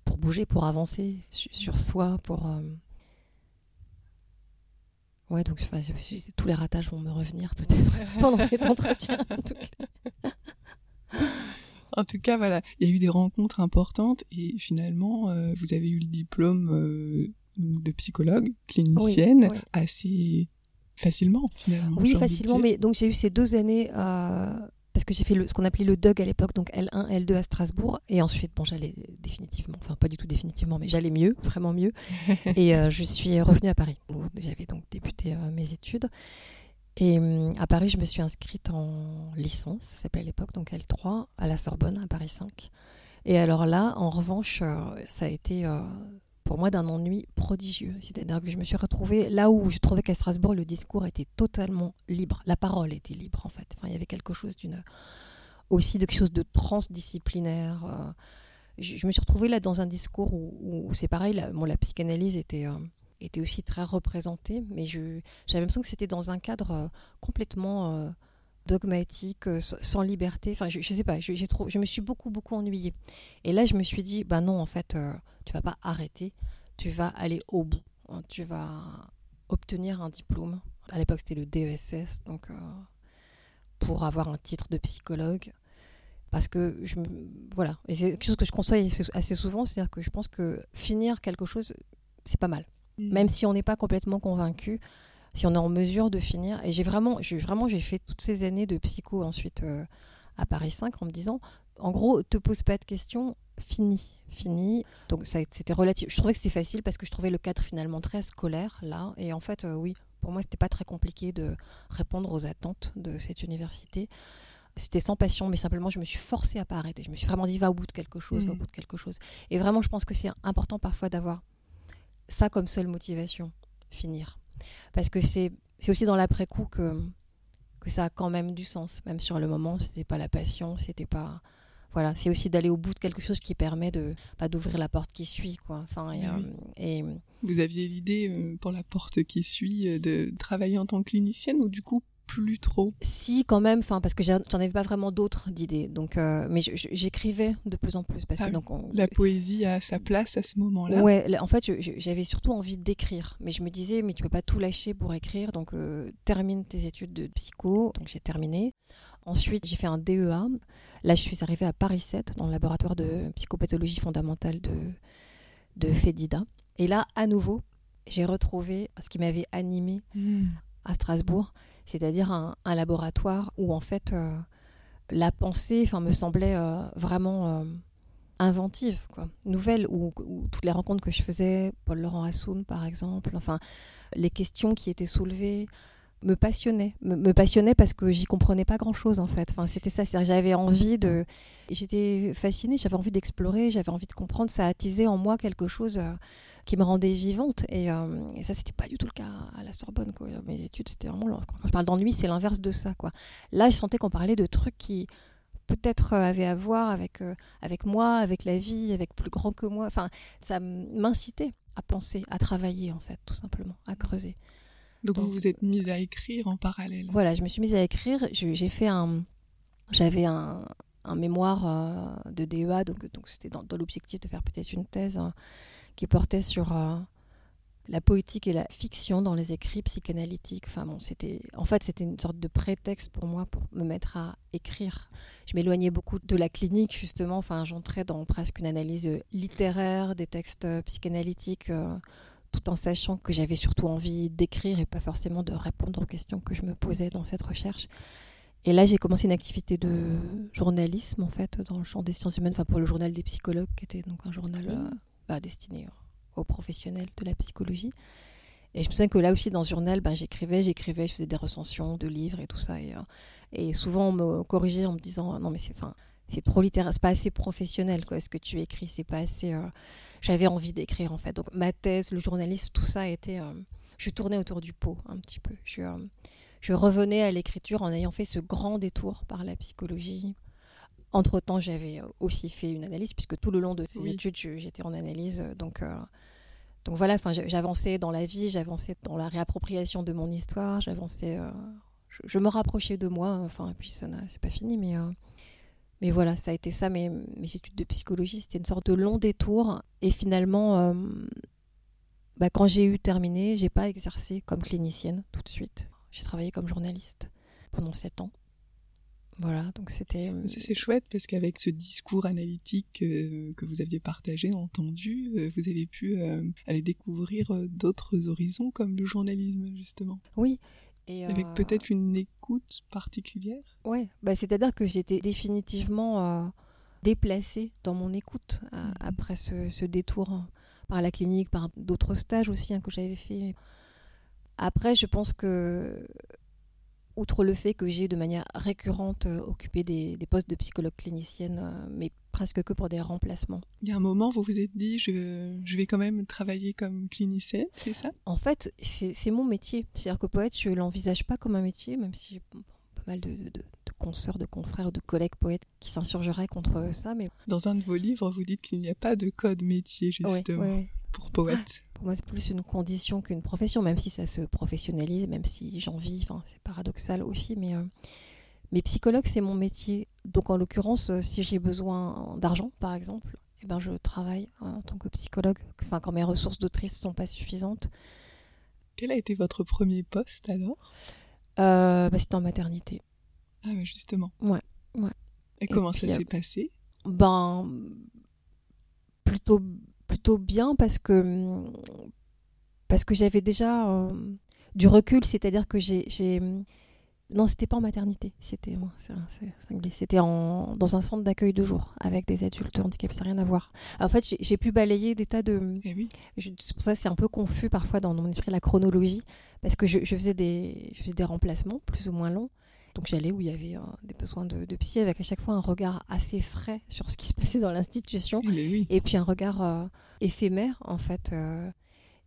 pour bouger, pour avancer sur soi, pour... Euh... Ouais, donc enfin, tous les ratages vont me revenir peut-être pendant cet entretien. En tout cas, en tout cas voilà, il y a eu des rencontres importantes et finalement, euh, vous avez eu le diplôme euh, de psychologue, clinicienne, oui, oui. assez facilement finalement. Oui, facilement, mais donc j'ai eu ces deux années... Euh... Parce que j'ai fait le, ce qu'on appelait le D E U G à l'époque, donc L un, L deux à Strasbourg. Et ensuite, bon, j'allais définitivement, enfin pas du tout définitivement, mais j'allais mieux, vraiment mieux. Et euh, je suis revenue à Paris, où j'avais donc débuté euh, mes études. Et euh, à Paris, je me suis inscrite en licence, ça s'appelait à l'époque, donc L trois, à la Sorbonne, à Paris cinq. Et alors là, en revanche, euh, ça a été... Euh, pour moi, d'un ennui prodigieux. C'est-à-dire que je me suis retrouvée là où je trouvais qu'à Strasbourg, le discours était totalement libre. La parole était libre, en fait. Enfin, il y avait quelque chose d'une... aussi de quelque chose de transdisciplinaire. Je, je me suis retrouvée là dans un discours où, où c'est pareil. Là, bon, la psychanalyse était, euh, était aussi très représentée, mais je, j'avais l'impression que c'était dans un cadre euh, complètement euh, dogmatique, euh, sans liberté. Enfin, je, je sais pas, je, j'ai trop, je me suis beaucoup, beaucoup ennuyée. Et là, je me suis dit, bah non, en fait... Euh, tu vas pas arrêter, tu vas aller au bout, tu vas obtenir un diplôme. À l'époque, c'était le D E S S, donc euh, pour avoir un titre de psychologue. Parce que, je, voilà, et c'est quelque chose que je conseille assez souvent, c'est-à-dire que je pense que finir quelque chose, c'est pas mal. Mmh. Même si on n'est pas complètement convaincu, si on est en mesure de finir. Et j'ai vraiment, j'ai, vraiment, j'ai fait toutes ces années de psycho ensuite euh, à Paris cinq en me disant, en gros, te pose pas de questions, fini, fini. Donc ça, c'était relatif. Je trouvais que c'était facile parce que je trouvais le cadre finalement très scolaire là. Et en fait, euh, oui, pour moi, c'était pas très compliqué de répondre aux attentes de cette université. C'était sans passion, mais simplement, je me suis forcée à pas arrêter. Je me suis vraiment dit, va au bout de quelque chose, mmh. va au bout de quelque chose. Et vraiment, je pense que c'est important parfois d'avoir ça comme seule motivation, finir, parce que c'est, c'est aussi dans l'après-coup que que ça a quand même du sens, même sur le moment, c'était pas la passion, c'était pas Voilà, c'est aussi d'aller au bout de quelque chose qui permet de bah, d'ouvrir la porte qui suit, quoi. Enfin, et, oui. et... Vous aviez l'idée euh, pour la porte qui suit de travailler en tant que clinicienne ou du coup plus trop. Si, quand même, enfin, parce que j'en avais pas vraiment d'autres d'idées. Donc, euh, mais je, je, j'écrivais de plus en plus parce ah, que donc on... la poésie a sa place à ce moment-là. Ouais, en fait, je, je, j'avais surtout envie d'écrire, mais je me disais, mais tu peux pas tout lâcher pour écrire, donc euh, termine tes études de psycho. Donc j'ai terminé. Ensuite, j'ai fait un D E A. Là, je suis arrivée à Paris sept dans le laboratoire de psychopathologie fondamentale de de Fédida. Et là, à nouveau, j'ai retrouvé ce qui m'avait animée mmh. à Strasbourg. C'est-à-dire un, un laboratoire où, en fait, euh, la pensée me semblait euh, vraiment euh, inventive, quoi. Nouvelle, où, où toutes les rencontres que je faisais, Paul-Laurent Assoun, par exemple, enfin, les questions qui étaient soulevées me passionnaient. Me, me passionnaient parce que j'y comprenais pas grand-chose, en fait. Enfin, c'était ça, c'est-à-dire j'avais envie de... J'étais fascinée, j'avais envie d'explorer, j'avais envie de comprendre. Ça attisait en moi quelque chose... Euh, qui me rendait vivante et, euh, et ça c'était pas du tout le cas à la Sorbonne, quoi. Mes études c'était vraiment long. Quand je parle d'ennui c'est l'inverse de ça, quoi. Là je sentais qu'on parlait de trucs qui peut-être euh, avaient à voir avec, euh, avec moi, avec la vie, avec plus grand que moi, enfin ça m'incitait à penser, à travailler en fait, tout simplement, à creuser. Donc, Donc vous vous êtes mise à écrire en parallèle. Voilà, je me suis mise à écrire, je, j'ai fait un... j'avais un, un mémoire euh, de D E A, donc, donc c'était dans, dans l'objectif de faire peut-être une thèse euh, qui portait sur euh, la poétique et la fiction dans les écrits psychanalytiques. Enfin bon, c'était, en fait, c'était une sorte de prétexte pour moi pour me mettre à écrire. Je m'éloignais beaucoup de la clinique, justement. Enfin, j'entrais dans presque une analyse littéraire des textes psychanalytiques, euh, tout en sachant que j'avais surtout envie d'écrire et pas forcément de répondre aux questions que je me posais dans cette recherche. Et là, j'ai commencé une activité de journalisme, en fait, dans le champ des sciences humaines, enfin pour le journal des psychologues, qui était donc un journal... Euh, Bah, destinée aux professionnels de la psychologie. Et je me souviens que là aussi, dans ce journal, ben, j'écrivais, j'écrivais, je faisais des recensions de livres et tout ça. Et, euh, et souvent, on me corrigeait en me disant « Non, mais c'est, fin, c'est trop littéraire, c'est pas assez professionnel, quoi, ce que tu écris, c'est pas assez... Euh... » J'avais envie d'écrire, en fait. Donc, ma thèse, le journalisme, tout ça était... Euh... Je tournais autour du pot, un petit peu. Je, euh... je revenais à l'écriture en ayant fait ce grand détour par la psychologie. Entre-temps, j'avais aussi fait une analyse, puisque tout le long de ces oui. études, j'étais en analyse. Donc, euh, donc voilà, j'avançais dans la vie, j'avançais dans la réappropriation de mon histoire, j'avançais, euh, je, je me rapprochais de moi, enfin, et puis ça n'a, c'est pas fini, mais, euh, mais voilà, ça a été ça, mes, mes études de psychologie, c'était une sorte de long détour. Et finalement, euh, bah, quand j'ai eu terminé, j'ai pas exercé comme clinicienne tout de suite. J'ai travaillé comme journaliste pendant sept ans. Voilà, donc c'était... C'est, c'est chouette parce qu'avec ce discours analytique euh, que vous aviez partagé, entendu, euh, vous avez pu euh, aller découvrir d'autres horizons comme le journalisme, justement. Oui. Et euh... Avec peut-être une écoute particulière. Oui, bah, c'est-à-dire que j'étais définitivement euh, déplacée dans mon écoute euh, mmh. après ce, ce détour hein, par la clinique, par d'autres stages aussi hein, que j'avais fait. Après, je pense que... Outre le fait que j'ai de manière récurrente euh, occupé des, des postes de psychologue clinicienne, euh, mais presque que pour des remplacements. Il y a un moment, vous vous êtes dit, je, je vais quand même travailler comme clinicienne, c'est ça ? En fait, c'est, c'est mon métier. C'est-à-dire que poète, je ne l'envisage pas comme un métier, même si j'ai pas mal de, de, de, de consoeurs, de confrères, de collègues poètes qui s'insurgeraient contre ça. Mais... Dans un de vos livres, vous dites qu'il n'y a pas de code métier, justement, ouais, ouais. pour poète. Ah. Pour moi, c'est plus une condition qu'une profession, même si ça se professionnalise, même si j'en vis, enfin, c'est paradoxal aussi, mais, euh, mais psychologue, c'est mon métier. Donc, en l'occurrence, si j'ai besoin d'argent, par exemple, eh ben, je travaille en tant que psychologue, enfin, quand mes ressources d'autrice ne sont pas suffisantes. Quel a été votre premier poste, alors ? euh, bah, C'était en maternité. Ah, mais justement. Ouais, ouais. Et, Et comment puis, ça s'est euh, passé ? Ben, plutôt... plutôt bien parce que parce que j'avais déjà euh, du recul, c'est-à-dire que j'ai, j'ai non c'était pas en maternité, c'était moi c'est, c'est singulier, c'était en dans un centre d'accueil de jour avec des adultes handicapés, ça n'a rien à voir. Alors, en fait j'ai, j'ai pu balayer des tas de eh oui. je, c'est pour ça c'est un peu confus parfois dans mon esprit la chronologie parce que je, je faisais des je faisais des remplacements plus ou moins longs. Donc j'allais où il y avait euh, des besoins de, de psy, avec à chaque fois un regard assez frais sur ce qui se passait dans l'institution, oui. et puis un regard euh, éphémère en fait. Euh,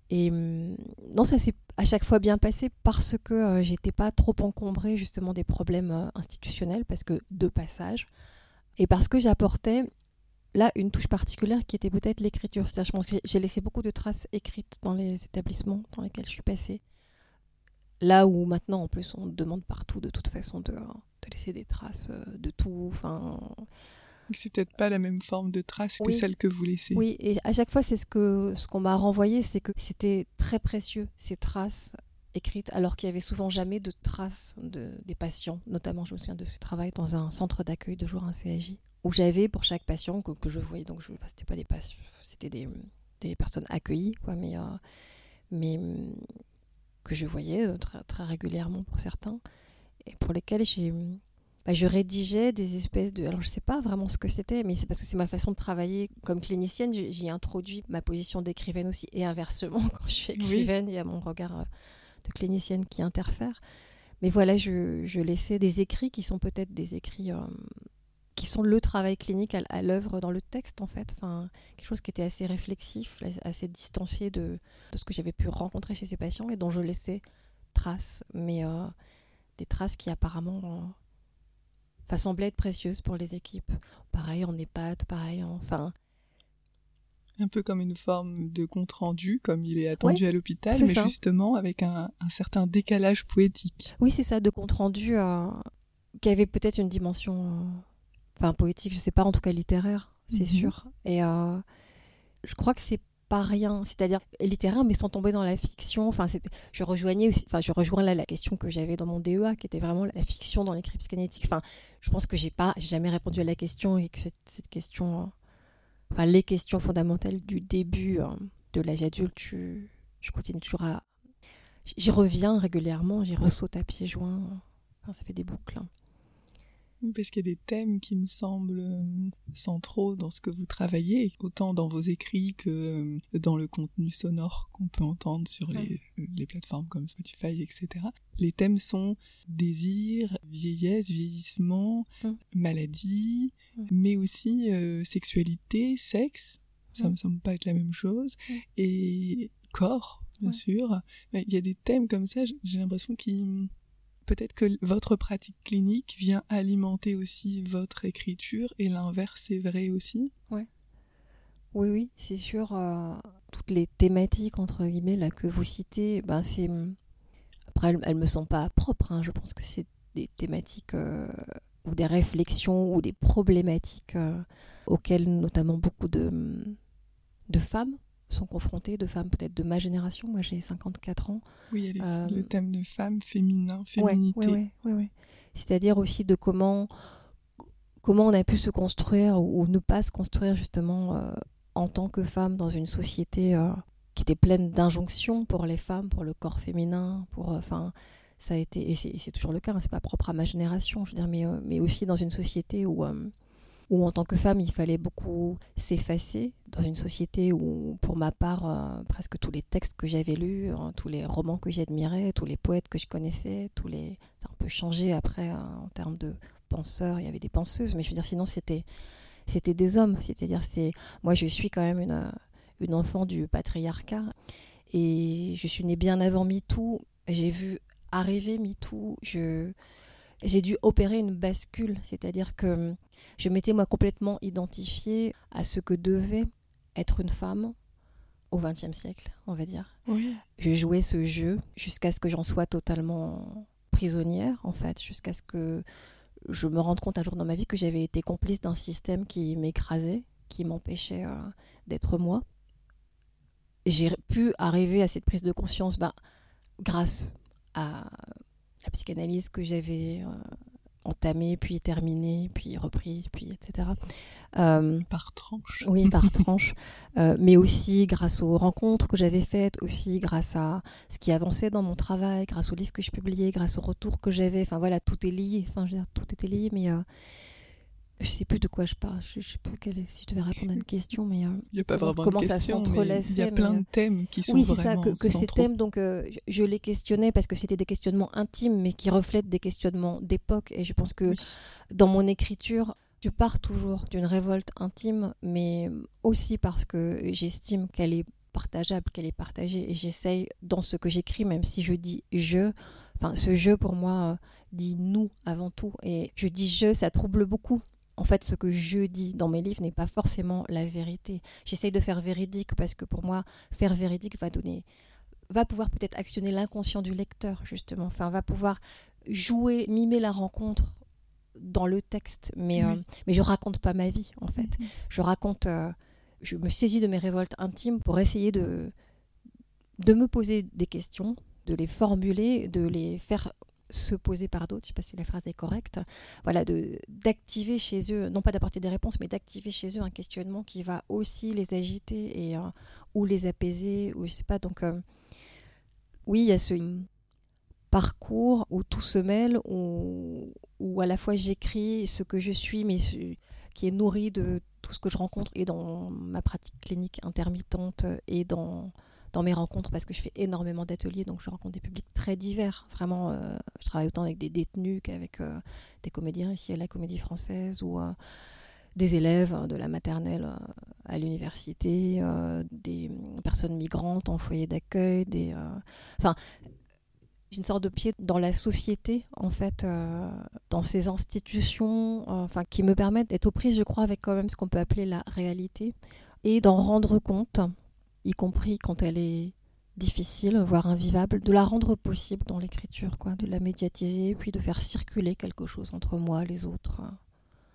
et euh, non, ça s'est à chaque fois bien passé parce que euh, j'étais pas trop encombrée justement des problèmes euh, institutionnels, parce que de passage, et parce que j'apportais là une touche particulière qui était peut-être l'écriture. C'est-à-dire, je pense que j'ai, j'ai laissé beaucoup de traces écrites dans les établissements dans lesquels je suis passée. Là où maintenant, en plus, on demande partout, de toute façon, de, de laisser des traces de tout. Enfin, c'est peut-être pas la même forme de trace oui. que celle que vous laissez. Oui, et à chaque fois, c'est ce que ce qu'on m'a renvoyé, c'est que c'était très précieux, ces traces écrites, alors qu'il y avait souvent jamais de traces de, des patients. Notamment, je me souviens de ce travail dans un centre d'accueil de jour, un C A J, où j'avais pour chaque patient que, que je voyais, donc je, enfin, c'était pas des patients, c'était des, des personnes accueillies, quoi, mais... Euh, mais que je voyais très, très régulièrement pour certains, et pour lesquels j'ai, bah, je rédigeais des espèces de... Alors, je ne sais pas vraiment ce que c'était, mais c'est parce que c'est ma façon de travailler comme clinicienne. J'y ai introduit ma position d'écrivaine aussi, et inversement, quand je suis écrivaine, oui. il y a mon regard de clinicienne qui interfère. Mais voilà, je, je laissais des écrits qui sont peut-être des écrits... Euh, qui sont le travail clinique à, à l'œuvre dans le texte, en fait. Enfin, quelque chose qui était assez réflexif, assez distancié de, de ce que j'avais pu rencontrer chez ces patients et dont je laissais traces, mais euh, des traces qui apparemment euh, semblaient être précieuses pour les équipes. Pareil en EHPAD, pareil en... Enfin... Un peu comme une forme de compte-rendu, comme il est attendu ouais, à l'hôpital, mais ça. Justement avec un, un certain décalage poétique. Oui, c'est ça, de compte-rendu euh, qui avait peut-être une dimension... Euh, Enfin, poétique, je ne sais pas, en tout cas littéraire, c'est mmh. sûr. Et euh, je crois que c'est pas rien, c'est-à-dire littéraire, mais sans tomber dans la fiction. Enfin, c'était, je rejoignais aussi, enfin, je rejoins là la question que j'avais dans mon D E A, qui était vraiment la fiction dans l'écrit psychanalytique. Enfin, je pense que j'ai pas, j'ai jamais répondu à la question et que cette, cette question, hein, enfin, les questions fondamentales du début hein, de l'âge adulte, je, je continue toujours à, j'y reviens régulièrement, j'y ressaute à pieds joints. Hein. Enfin, ça fait des boucles. Hein. Parce qu'il y a des thèmes qui me semblent centraux dans ce que vous travaillez, autant dans vos écrits que dans le contenu sonore qu'on peut entendre sur les, les plateformes comme Spotify, et cetera. Les thèmes sont désir, vieillesse, vieillissement, mm. maladie, mm. mais aussi euh, sexualité, sexe, ça ne mm. me semble pas être la même chose, mm. et corps, bien ouais. sûr. Mais il y a des thèmes comme ça, j'ai l'impression qu'ils... Peut-être que votre pratique clinique vient alimenter aussi votre écriture, et l'inverse est vrai aussi. Ouais. Oui, oui, c'est sûr. Euh, toutes les thématiques, entre guillemets, là, que vous citez, ben c'est... après, elles ne me sont pas propres. Hein. Je pense que c'est des thématiques euh, ou des réflexions ou des problématiques euh, auxquelles notamment beaucoup de, de femmes sont confrontées, de femmes peut-être de ma génération. Moi, j'ai cinquante-quatre ans. Oui, il y a les, euh, le thème de femmes, féminin, féminité. Oui, oui, oui. Ouais, ouais. C'est-à-dire aussi de comment, comment on a pu se construire ou, ou ne pas se construire justement euh, en tant que femme dans une société euh, qui était pleine d'injonctions pour les femmes, pour le corps féminin, pour... Enfin, euh, ça a été... Et c'est, et c'est toujours le cas, hein, c'est pas propre à ma génération, je veux dire, mais, euh, mais aussi dans une société où... Euh, où en tant que femme, il fallait beaucoup s'effacer dans une société où, pour ma part, euh, presque tous les textes que j'avais lus, hein, tous les romans que j'admirais, tous les poètes que je connaissais, tous les... Ça a un peu changé après, hein, en termes de penseurs, il y avait des penseuses, mais je veux dire, sinon, c'était, c'était des hommes. C'est-à-dire, c'est... moi, je suis quand même une, une enfant du patriarcat, et je suis née bien avant MeToo, j'ai vu arriver MeToo, je... j'ai dû opérer une bascule, c'est-à-dire que je m'étais moi complètement identifiée à ce que devait être une femme au vingtième siècle, on va dire. Oui. Je jouais ce jeu jusqu'à ce que j'en sois totalement prisonnière, en fait, jusqu'à ce que je me rende compte un jour dans ma vie que j'avais été complice d'un système qui m'écrasait, qui m'empêchait euh, d'être moi. J'ai pu arriver à cette prise de conscience bah, grâce à... la psychanalyse que j'avais euh, entamée, puis terminée, puis reprise, puis et cetera. Euh, par tranche. Oui, par tranche. Euh, mais aussi grâce aux rencontres que j'avais faites, aussi grâce à ce qui avançait dans mon travail, grâce aux livres que je publiais, grâce aux retours que j'avais. Enfin voilà, tout est lié. Enfin, je veux dire, tout était lié, mais... Euh... Je ne sais plus de quoi je parle, je ne sais plus quelle est, si je devais répondre à une question, mais euh, il y a pas vraiment comment de question, ça s'entrelaçait. Il y a plein mais, de thèmes qui sont oui, vraiment centraux. Oui, c'est ça, que, que ces thèmes, donc, euh, je, je les questionnais parce que c'était des questionnements intimes, mais qui reflètent des questionnements d'époque. Et je pense que oui. dans mon écriture, je pars toujours d'une révolte intime, mais aussi parce que j'estime qu'elle est partageable, qu'elle est partagée. Et j'essaye, dans ce que j'écris, même si je dis « je », enfin, ce « je » pour moi euh, dit « nous » avant tout. Et je dis « je », ça trouble beaucoup. En fait, ce que je dis dans mes livres n'est pas forcément la vérité. J'essaye de faire véridique parce que pour moi, faire véridique va donner va pouvoir peut-être actionner l'inconscient du lecteur, justement. Enfin, va pouvoir jouer, mimer la rencontre dans le texte. Mais, mmh. euh, mais je raconte pas ma vie, en fait. Mmh. Je raconte... Euh, je me saisis de mes révoltes intimes pour essayer de, de me poser des questions, de les formuler, de les faire... se poser par d'autres, je ne sais pas si la phrase est correcte, voilà, de, d'activer chez eux, non pas d'apporter des réponses, mais d'activer chez eux un questionnement qui va aussi les agiter et, euh, ou les apaiser, ou je sais pas, donc euh, oui, il y a ce parcours où tout se mêle, où, où à la fois j'écris ce que je suis, mais qui est nourri de tout ce que je rencontre, et dans ma pratique clinique intermittente, et dans... dans mes rencontres, parce que je fais énormément d'ateliers, donc je rencontre des publics très divers. Vraiment, euh, je travaille autant avec des détenus qu'avec euh, des comédiens ici à la Comédie Française, ou euh, des élèves de la maternelle euh, à l'université, euh, des personnes migrantes en foyer d'accueil, des... Enfin, euh, j'ai une sorte de pied dans la société, en fait, euh, dans ces institutions, enfin, euh, qui me permettent d'être aux prises, je crois, avec quand même ce qu'on peut appeler la réalité, et d'en rendre compte, y compris quand elle est difficile, voire invivable, de la rendre possible dans l'écriture, quoi, de la médiatiser, puis de faire circuler quelque chose entre moi et les autres.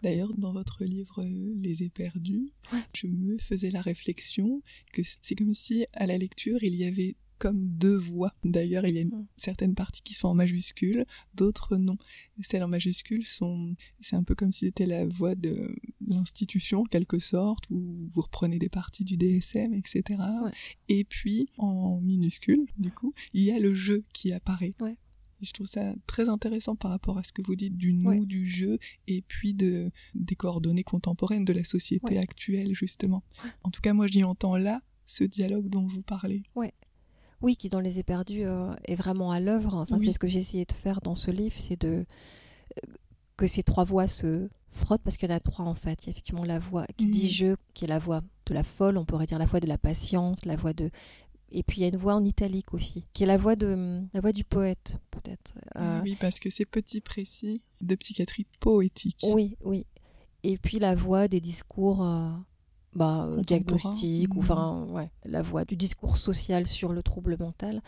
D'ailleurs, dans votre livre Les Éperdus, ouais. je me faisais la réflexion que c'est comme si, à la lecture, il y avait comme deux voix. D'ailleurs, il y a une, certaines parties qui sont en majuscules, d'autres non. Celles en majuscules sont... C'est un peu comme si c'était la voix de l'institution, en quelque sorte, où vous reprenez des parties du D S M, et cetera. Ouais. Et puis, en minuscules, du coup, il y a le jeu qui apparaît. Ouais. Je trouve ça très intéressant par rapport à ce que vous dites du nous, ouais. du jeu, et puis de, des coordonnées contemporaines de la société ouais. actuelle, justement. Ouais. En tout cas, moi, j'y entends là ce dialogue dont vous parlez. Ouais. Oui, qui dans Les Éperdus euh, est vraiment à l'œuvre. Enfin, oui. C'est ce que j'ai essayé de faire dans ce livre, c'est de que ces trois voix se frottent, parce qu'il y en a trois en fait. Il y a effectivement la voix qui mmh. dit « je », qui est la voix de la folle, on pourrait dire la voix de la patience, la voix de... Et puis il y a une voix en italique aussi, qui est la voix, de, la voix du poète, peut-être. Euh... Oui, parce que c'est Petit Précis de Psychiatrie Poétique. Oui, oui. Et puis la voix des discours... Euh... Bah, diagnostic, ou enfin, ouais, la voix du discours social sur le trouble mental.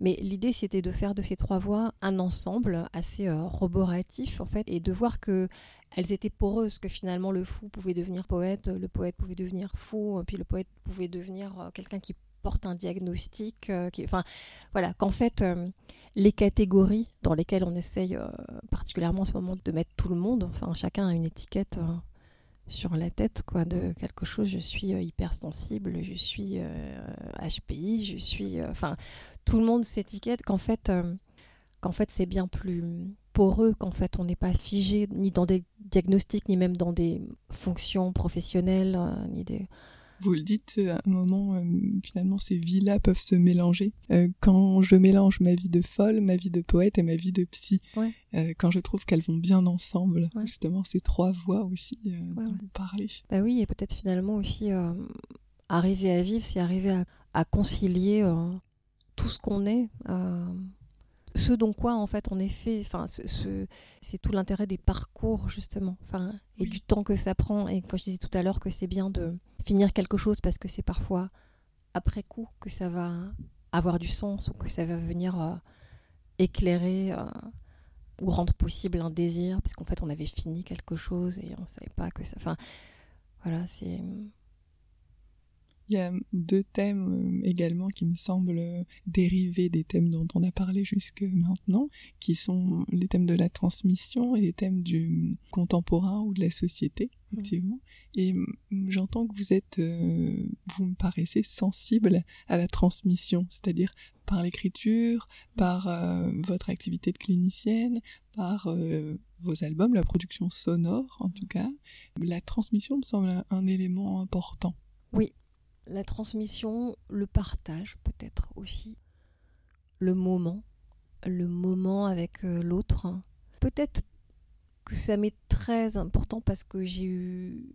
Mais l'idée, c'était de faire de ces trois voix un ensemble assez euh, roboratif, en fait, et de voir que elles étaient poreuses, que finalement le fou pouvait devenir poète, le poète pouvait devenir fou, puis le poète pouvait devenir euh, quelqu'un qui porte un diagnostic. Euh, qui, enfin, voilà, qu'en fait, euh, les catégories dans lesquelles on essaye euh, particulièrement en ce moment de mettre tout le monde, enfin, chacun a une étiquette. Euh, sur la tête, quoi, de quelque chose. Je suis euh, hypersensible, je suis euh, H P I, je suis... Enfin, euh, tout le monde s'étiquette qu'en fait, euh, qu'en fait, c'est bien plus poreux, qu'en fait, on n'est pas figé, ni dans des diagnostics, ni même dans des fonctions professionnelles, euh, ni des... Vous le dites, à un moment, euh, finalement, ces vies-là peuvent se mélanger. Euh, quand je mélange ma vie de folle, ma vie de poète et ma vie de psy, ouais. euh, quand je trouve qu'elles vont bien ensemble, ouais. justement, ces trois voix aussi euh, ouais, dont ouais. vous parlez. Bah oui, et peut-être finalement aussi, euh, arriver à vivre, c'est arriver à, à concilier euh, tout ce qu'on est, euh, ce dont quoi, en fait, on est fait. Enfin, ce, ce, c'est tout l'intérêt des parcours, justement, enfin, et oui. du temps que ça prend. Et quand je disais tout à l'heure que c'est bien de... finir quelque chose, parce que c'est parfois après coup que ça va avoir du sens, ou que ça va venir euh, éclairer euh, ou rendre possible un désir, parce qu'en fait on avait fini quelque chose et on ne savait pas que ça... Enfin, voilà, c'est... Il y a deux thèmes également qui me semblent dérivés des thèmes dont on a parlé jusque maintenant, qui sont les thèmes de la transmission et les thèmes du contemporain ou de la société, effectivement. Mmh. Et j'entends que vous êtes, euh, vous me paraissez sensible à la transmission, c'est-à-dire par l'écriture, par euh, votre activité de clinicienne, par euh, vos albums, la production sonore en tout cas. La transmission me semble un, un élément important. Oui. La transmission, le partage peut-être aussi, le moment, le moment avec l'autre. Peut-être que ça m'est très important parce que j'ai eu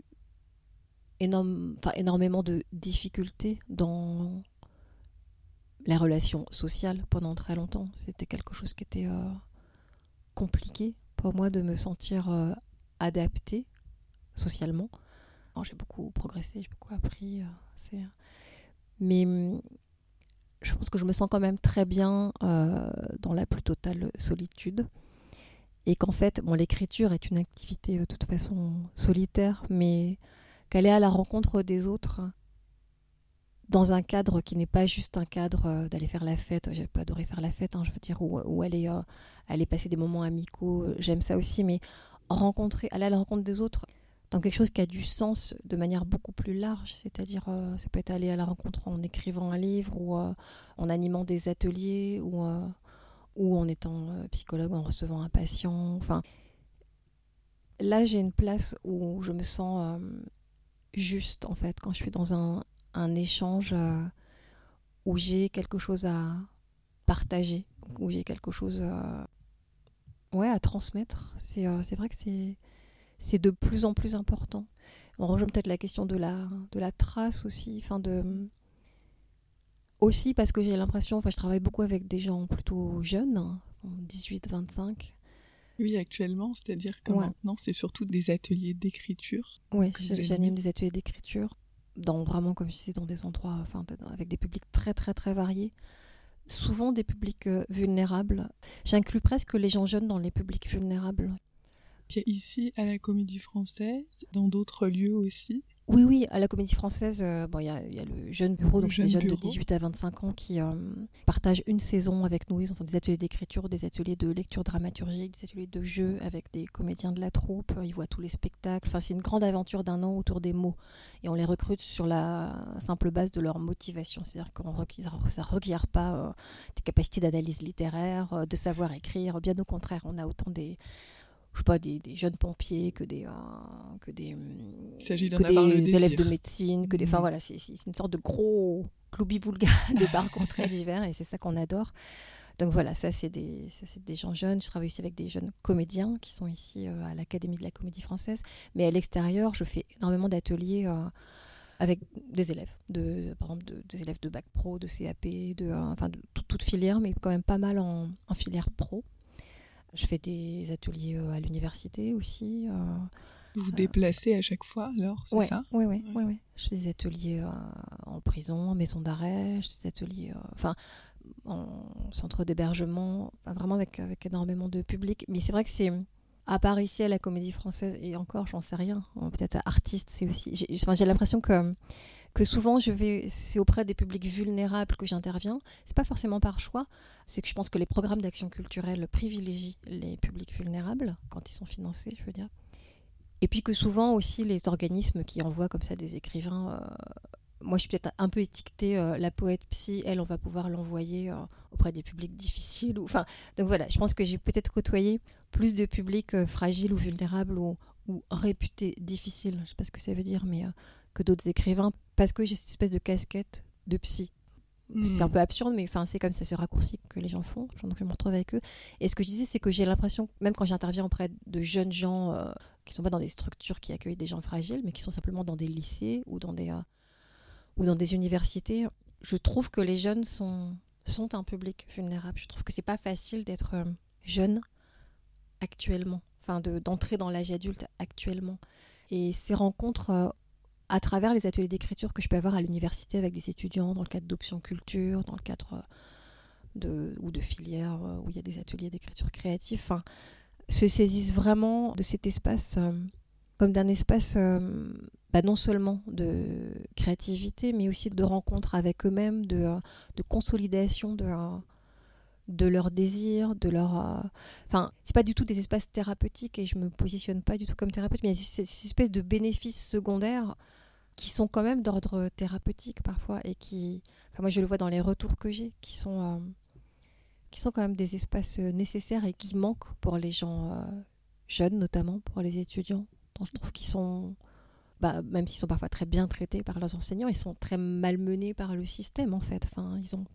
énorme, enfin, énormément de difficultés dans la relation sociale pendant très longtemps. C'était quelque chose qui était euh, compliqué pour moi de me sentir euh, adaptée socialement. Alors, j'ai beaucoup progressé, j'ai beaucoup appris... Euh, Mais je pense que je me sens quand même très bien euh, dans la plus totale solitude. Et qu'en fait, bon, l'écriture est une activité de toute façon solitaire, mais qu'elle est à la rencontre des autres dans un cadre qui n'est pas juste un cadre d'aller faire la fête. J'ai pas adoré faire la fête, hein, je veux dire, ou, ou aller, euh, aller passer des moments amicaux, j'aime ça aussi, mais rencontrer, aller à la rencontre des autres dans quelque chose qui a du sens de manière beaucoup plus large, c'est-à-dire euh, ça peut être aller à la rencontre en écrivant un livre ou euh, en animant des ateliers ou... Euh, ou en étant psychologue, en recevant un patient. Enfin, là, j'ai une place où je me sens euh, juste, en fait, quand je suis dans un, un échange euh, où j'ai quelque chose à partager, où j'ai quelque chose euh, ouais, à transmettre. C'est, euh, c'est vrai que c'est, c'est de plus en plus important. On rejoint peut-être la question de la, de la trace aussi, enfin de... Aussi parce que j'ai l'impression, enfin je travaille beaucoup avec des gens plutôt jeunes, dix-huit vingt-cinq. Oui, actuellement, c'est-à-dire que ouais. Maintenant c'est surtout des ateliers d'écriture. Oui, j'anime des ateliers d'écriture, dans, vraiment comme je disais, dans des endroits, enfin, avec des publics très très très variés, souvent des publics euh, vulnérables. J'inclus presque les gens jeunes dans les publics vulnérables. Il y a ici à la Comédie Française, dans d'autres lieux aussi. Oui, oui, à la Comédie Française, euh, bon, y a, y a le jeune bureau, donc jeune des jeunes bureau. de dix-huit à vingt-cinq ans qui euh, partagent une saison avec nous. Ils font des ateliers d'écriture, des ateliers de lecture dramaturgique, des ateliers de jeu avec des comédiens de la troupe. Ils voient tous les spectacles. Enfin, c'est une grande aventure d'un an autour des mots. Et on les recrute sur la simple base de leur motivation. C'est-à-dire qu'on requiert, ça ne requiert pas euh, des capacités d'analyse littéraire, euh, de savoir écrire. Bien au contraire, on a autant des... Je sais pas, des, des jeunes pompiers, que des, euh, que des, Il s'agit que des élèves de médecine, que des, enfin mmh. voilà, c'est, c'est une sorte de gros cloubi-boulga de parcours très divers et c'est ça qu'on adore. Donc voilà, ça c'est, des, ça c'est des gens jeunes. Je travaille aussi avec des jeunes comédiens qui sont ici euh, à l'Académie de la Comédie Française. Mais à l'extérieur, je fais énormément d'ateliers euh, avec des élèves, de, par exemple de, des élèves de bac pro, de C A P, de, euh, enfin de toute, toute filière, mais quand même pas mal en, en filière pro. Je fais des ateliers à l'université aussi. Vous vous déplacez à chaque fois, alors, c'est ouais, ça Oui, oui, oui. Ouais. Je fais des ateliers en prison, en maison d'arrêt, je fais des ateliers enfin, en centre d'hébergement, vraiment avec, avec énormément de public. Mais c'est vrai que c'est... À part ici, à la Comédie Française, et encore, j'en sais rien, peut-être artiste, c'est aussi... J'ai, enfin, j'ai l'impression que... que souvent, je vais, c'est auprès des publics vulnérables que j'interviens. C'est pas forcément par choix. C'est que je pense que les programmes d'action culturelle privilégient les publics vulnérables quand ils sont financés, je veux dire. Et puis que souvent aussi, les organismes qui envoient comme ça des écrivains... Euh, moi, je suis peut-être un peu étiquetée euh, la poète psy. Elle, on va pouvoir l'envoyer euh, auprès des publics difficiles. Ou, enfin, donc voilà, je pense que j'ai peut-être côtoyé plus de publics euh, fragiles ou vulnérables ou, ou réputés difficiles. Je sais pas ce que ça veut dire, mais... Euh, que d'autres écrivains, parce que j'ai cette espèce de casquette de psy. Mmh. C'est un peu absurde, mais enfin, c'est comme ça, ce raccourci que les gens font, donc je me retrouve avec eux. Et ce que je disais, c'est que j'ai l'impression, même quand j'interviens auprès de jeunes gens euh, qui ne sont pas dans des structures qui accueillent des gens fragiles, mais qui sont simplement dans des lycées ou dans des, euh, ou dans des universités, je trouve que les jeunes sont, sont un public vulnérable. Je trouve que ce n'est pas facile d'être euh, jeune actuellement, enfin de, d'entrer dans l'âge adulte actuellement. Et ces rencontres... Euh, à travers les ateliers d'écriture que je peux avoir à l'université avec des étudiants dans le cadre d'options culture, dans le cadre de, ou de filières où il y a des ateliers d'écriture créative, enfin, se saisissent vraiment de cet espace euh, comme d'un espace euh, bah non seulement de créativité, mais aussi de rencontre avec eux-mêmes, de, de consolidation de, de leurs désirs, de leur... Euh, enfin, c'est pas du tout des espaces thérapeutiques et je me positionne pas du tout comme thérapeute, mais il y a cette espèce de bénéfices secondaires qui sont quand même d'ordre thérapeutique parfois et qui, enfin moi je le vois dans les retours que j'ai, qui sont, euh, qui sont quand même des espaces nécessaires et qui manquent pour les gens euh, jeunes, notamment pour les étudiants. Donc je trouve qu'ils sont, bah, même s'ils sont parfois très bien traités par leurs enseignants, ils sont très malmenés par le système en fait. Enfin, ils ont,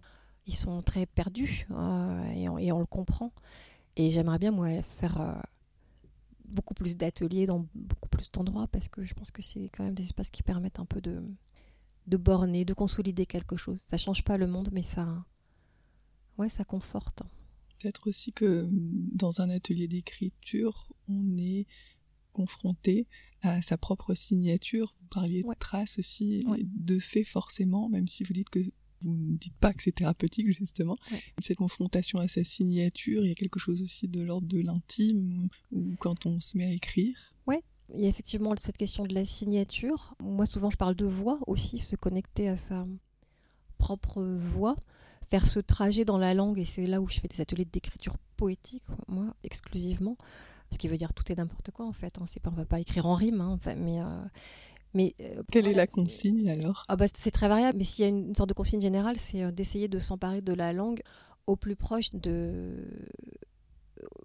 ils sont très perdus euh, et, on, et on le comprend. Et j'aimerais bien moi faire... Euh, beaucoup plus d'ateliers dans beaucoup plus d'endroits parce que je pense que c'est quand même des espaces qui permettent un peu de, de borner, de consolider quelque chose. Ça change pas le monde, mais ça, ouais, ça conforte. Peut-être aussi que dans un atelier d'écriture, on est confronté à sa propre signature. Vous parliez ouais. de traces aussi, ouais. de faits forcément, même si vous dites que vous ne dites pas que c'est thérapeutique, justement. Ouais. Cette confrontation à sa signature, il y a quelque chose aussi de l'ordre de l'intime, ou quand on se met à écrire. Oui, il y a effectivement cette question de la signature. Moi, souvent, je parle de voix aussi, se connecter à sa propre voix, faire ce trajet dans la langue, et c'est là où je fais des ateliers d'écriture poétique, moi, exclusivement. Ce qui veut dire tout et n'importe quoi, en fait. Hein. C'est pas, on va pas écrire en rime, hein, mais... Euh, mais euh, Quelle est la consigne, alors ? ah bah, C'est très variable, mais s'il y a une sorte de consigne générale, c'est d'essayer de s'emparer de la langue au plus proche de...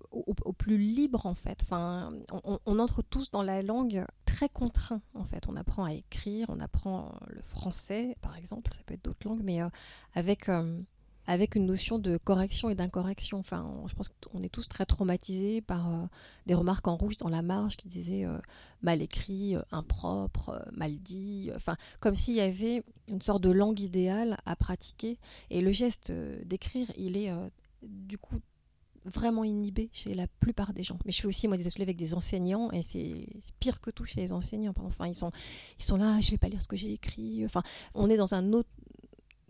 Au, au plus libre, en fait. Enfin, on, on entre tous dans la langue très contraint, en fait. On apprend à écrire, on apprend le français, par exemple. Ça peut être d'autres langues, mais euh, avec... Euh, avec une notion de correction et d'incorrection. Enfin, on, je pense qu'on est tous très traumatisés par euh, des remarques en rouge dans la marge qui disaient euh, mal écrit, euh, impropre, euh, mal dit. Enfin, euh, comme s'il y avait une sorte de langue idéale à pratiquer. Et le geste euh, d'écrire, il est euh, du coup vraiment inhibé chez la plupart des gens. Mais je fais aussi moi des ateliers avec des enseignants et c'est pire que tout chez les enseignants. Enfin, ils sont, ils sont là, je vais pas lire ce que j'ai écrit. Enfin, on est dans un autre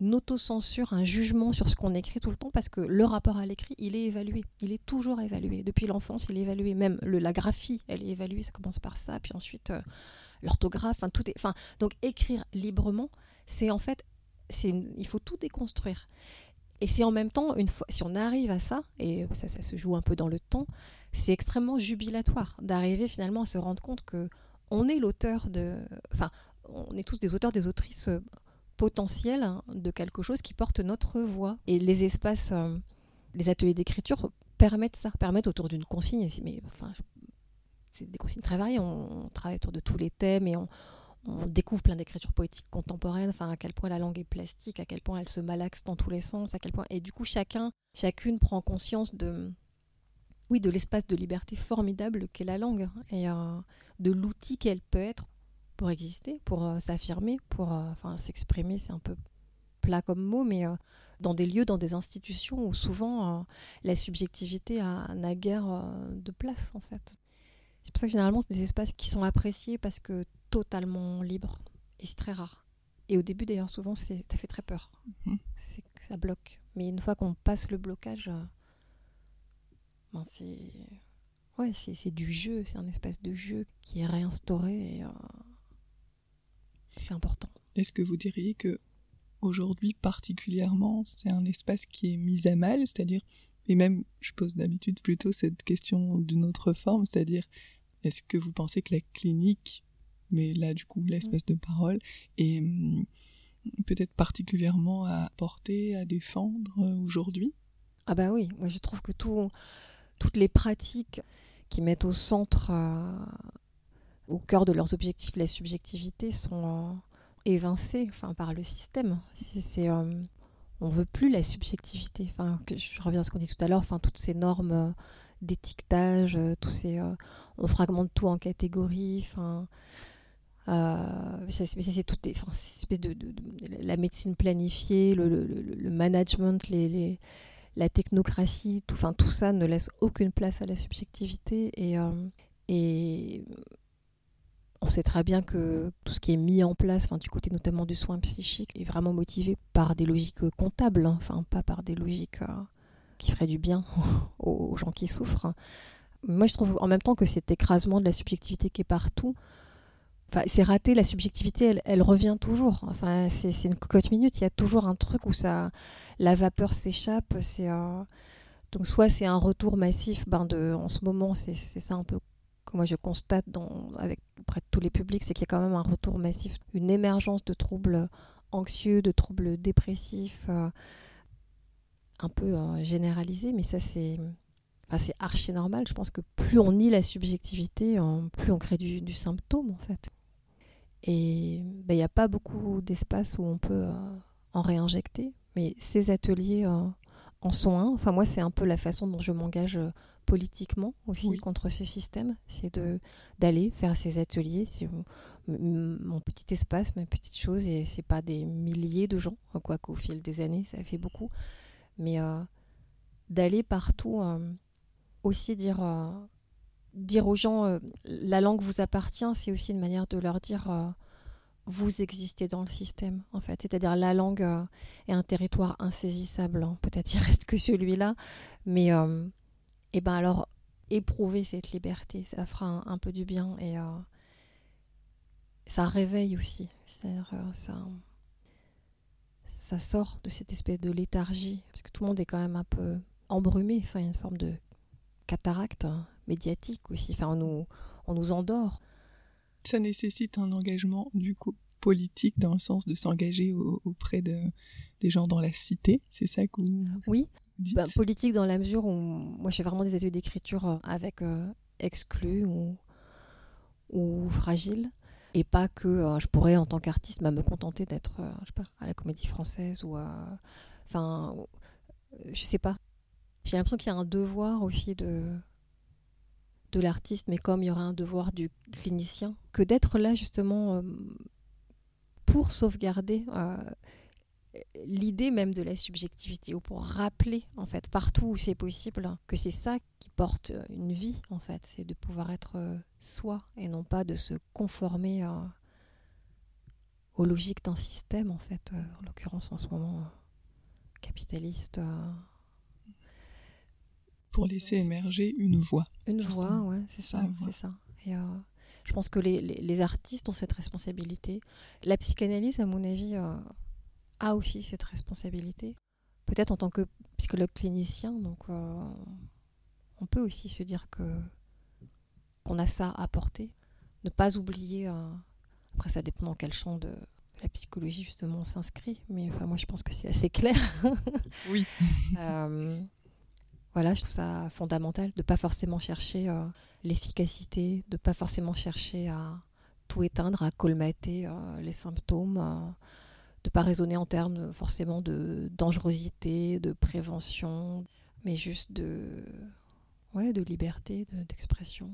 une autocensure, un jugement sur ce qu'on écrit tout le temps, parce que le rapport à l'écrit, il est évalué, il est toujours évalué. Depuis l'enfance, il est évalué, même le, la graphie, elle est évaluée, ça commence par ça, puis ensuite euh, l'orthographe, hein, tout est... Enfin, donc écrire librement, c'est en fait, c'est une, il faut tout déconstruire. Et c'est en même temps, une fois, si on arrive à ça, et ça, ça se joue un peu dans le temps, c'est extrêmement jubilatoire d'arriver finalement à se rendre compte qu'on est l'auteur de... Enfin, on est tous des auteurs, des autrices... Euh, potentiel de quelque chose qui porte notre voix. Et les espaces, euh, les ateliers d'écriture permettent ça, permettent autour d'une consigne, mais enfin, c'est des consignes très variées, on, on travaille autour de tous les thèmes et on, on découvre plein d'écritures poétiques contemporaines, enfin, à quel point la langue est plastique, à quel point elle se malaxe dans tous les sens, à quel point... Et du coup, chacun, chacune prend conscience de... Oui, de l'espace de liberté formidable qu'est la langue et euh, de l'outil qu'elle peut être pour exister, pour euh, s'affirmer, pour euh, enfin, s'exprimer, c'est un peu plat comme mot, mais euh, dans des lieux, dans des institutions où souvent euh, la subjectivité a, n'a guère euh, de place, en fait. C'est pour ça que généralement, c'est des espaces qui sont appréciés parce que totalement libres, et c'est très rare. Et au début, d'ailleurs, souvent, c'est, ça fait très peur. Mm-hmm. C'est que ça bloque. Mais une fois qu'on passe le blocage, euh, ben c'est... Ouais, c'est, c'est du jeu, c'est un espace de jeu qui est réinstauré et... Euh, c'est important. Est-ce que vous diriez que aujourd'hui particulièrement, c'est un espace qui est mis à mal, c'est-à-dire, et même je pose d'habitude plutôt cette question d'une autre forme, c'est-à-dire, est-ce que vous pensez que la clinique, mais là du coup l'espace mmh. de parole, est hum, peut-être particulièrement à porter, à défendre euh, aujourd'hui ? Ah bah oui, moi je trouve que tout, toutes les pratiques qui mettent au centre... Euh, au cœur de leurs objectifs, la subjectivité sont euh, évincées enfin, par le système. C'est, c'est, euh, on ne veut plus la subjectivité. Enfin, que, je reviens à ce qu'on dit tout à l'heure, enfin, toutes ces normes euh, d'étiquetage, euh, tous ces, euh, on fragmente tout en catégories. Enfin, euh, c'est, c'est, c'est toutes des, enfin, c'est espèce de, de, de, de la médecine planifiée, le, le, le, le management, les, les, la technocratie, tout, enfin, tout ça ne laisse aucune place à la subjectivité. Et... Euh, et on sait très bien que tout ce qui est mis en place, enfin, du côté notamment du soin psychique, est vraiment motivé par des logiques comptables, hein, enfin pas par des logiques euh, qui feraient du bien aux gens qui souffrent. Moi, je trouve en même temps que cet écrasement de la subjectivité qui est partout, enfin, c'est raté, la subjectivité, elle, elle revient toujours. Enfin, c'est, c'est une cocotte minute, il y a toujours un truc où ça, la vapeur s'échappe. C'est, euh... Donc soit c'est un retour massif, ben de, en ce moment, c'est, c'est ça un peu... que moi je constate dans, avec auprès de tous les publics, c'est qu'il y a quand même un retour massif, une émergence de troubles anxieux, de troubles dépressifs, euh, un peu euh, généralisés, mais ça c'est, enfin, c'est archi normal. Je pense que plus on nie la subjectivité, hein, plus on crée du, du symptôme en fait. Et ben, il n'y a pas beaucoup d'espace où on peut euh, en réinjecter, mais ces ateliers euh, en sont un. Enfin moi c'est un peu la façon dont je m'engage euh, politiquement aussi, oui, contre ce système, c'est de, d'aller faire ces ateliers, c'est mon, mon petit espace, ma petite chose, et c'est pas des milliers de gens, quoi qu'au fil des années ça fait beaucoup, mais euh, d'aller partout, euh, aussi dire, euh, dire aux gens, euh, la langue vous appartient, c'est aussi une manière de leur dire, euh, vous existez dans le système, en fait. C'est-à-dire la langue euh, est un territoire insaisissable. Hein. Peut-être il reste que celui-là, mais euh, et ben alors éprouver cette liberté, ça fera un, un peu du bien et euh, ça réveille aussi. C'est-à-dire euh, ça, ça sort de cette espèce de léthargie, parce que tout le monde est quand même un peu embrumé. Enfin, il y a une forme de cataracte hein, médiatique aussi. Enfin, on nous, on nous endort. Ça nécessite un engagement du coup politique dans le sens de s'engager au, auprès de, des gens dans la cité, c'est ça que vous oui. dites ? Ben, politique dans la mesure où moi je fais vraiment des études d'écriture avec euh, exclus ou, ou fragiles et pas que euh, je pourrais en tant qu'artiste bah, me contenter d'être euh, je sais pas, à la Comédie Française ou à... Enfin, je sais pas. J'ai l'impression qu'il y a un devoir aussi de... de l'artiste, mais comme il y aura un devoir du clinicien, que d'être là justement euh, pour sauvegarder euh, l'idée même de la subjectivité, ou pour rappeler en fait partout où c'est possible que c'est ça qui porte une vie en fait, c'est de pouvoir être soi et non pas de se conformer euh, aux logiques d'un système en fait, euh, en l'occurrence en ce moment euh, capitaliste. Euh, Pour laisser émerger une voix. Une voix, ouais, c'est ça, c'est ça. Et euh, je pense que les, les, les artistes ont cette responsabilité. La psychanalyse, à mon avis, euh, a aussi cette responsabilité. Peut-être en tant que psychologue clinicien, donc euh, on peut aussi se dire que qu'on a ça à apporter. Ne pas oublier. Euh, après, ça dépend dans quel champ de la psychologie justement on s'inscrit. Mais enfin, moi, je pense que c'est assez clair. Oui. euh, Voilà, je trouve ça fondamental de ne pas forcément chercher euh, l'efficacité, de ne pas forcément chercher à tout éteindre, à colmater euh, les symptômes, euh, de ne pas raisonner en termes forcément de dangerosité, de prévention, mais juste de, ouais, de liberté, de, d'expression.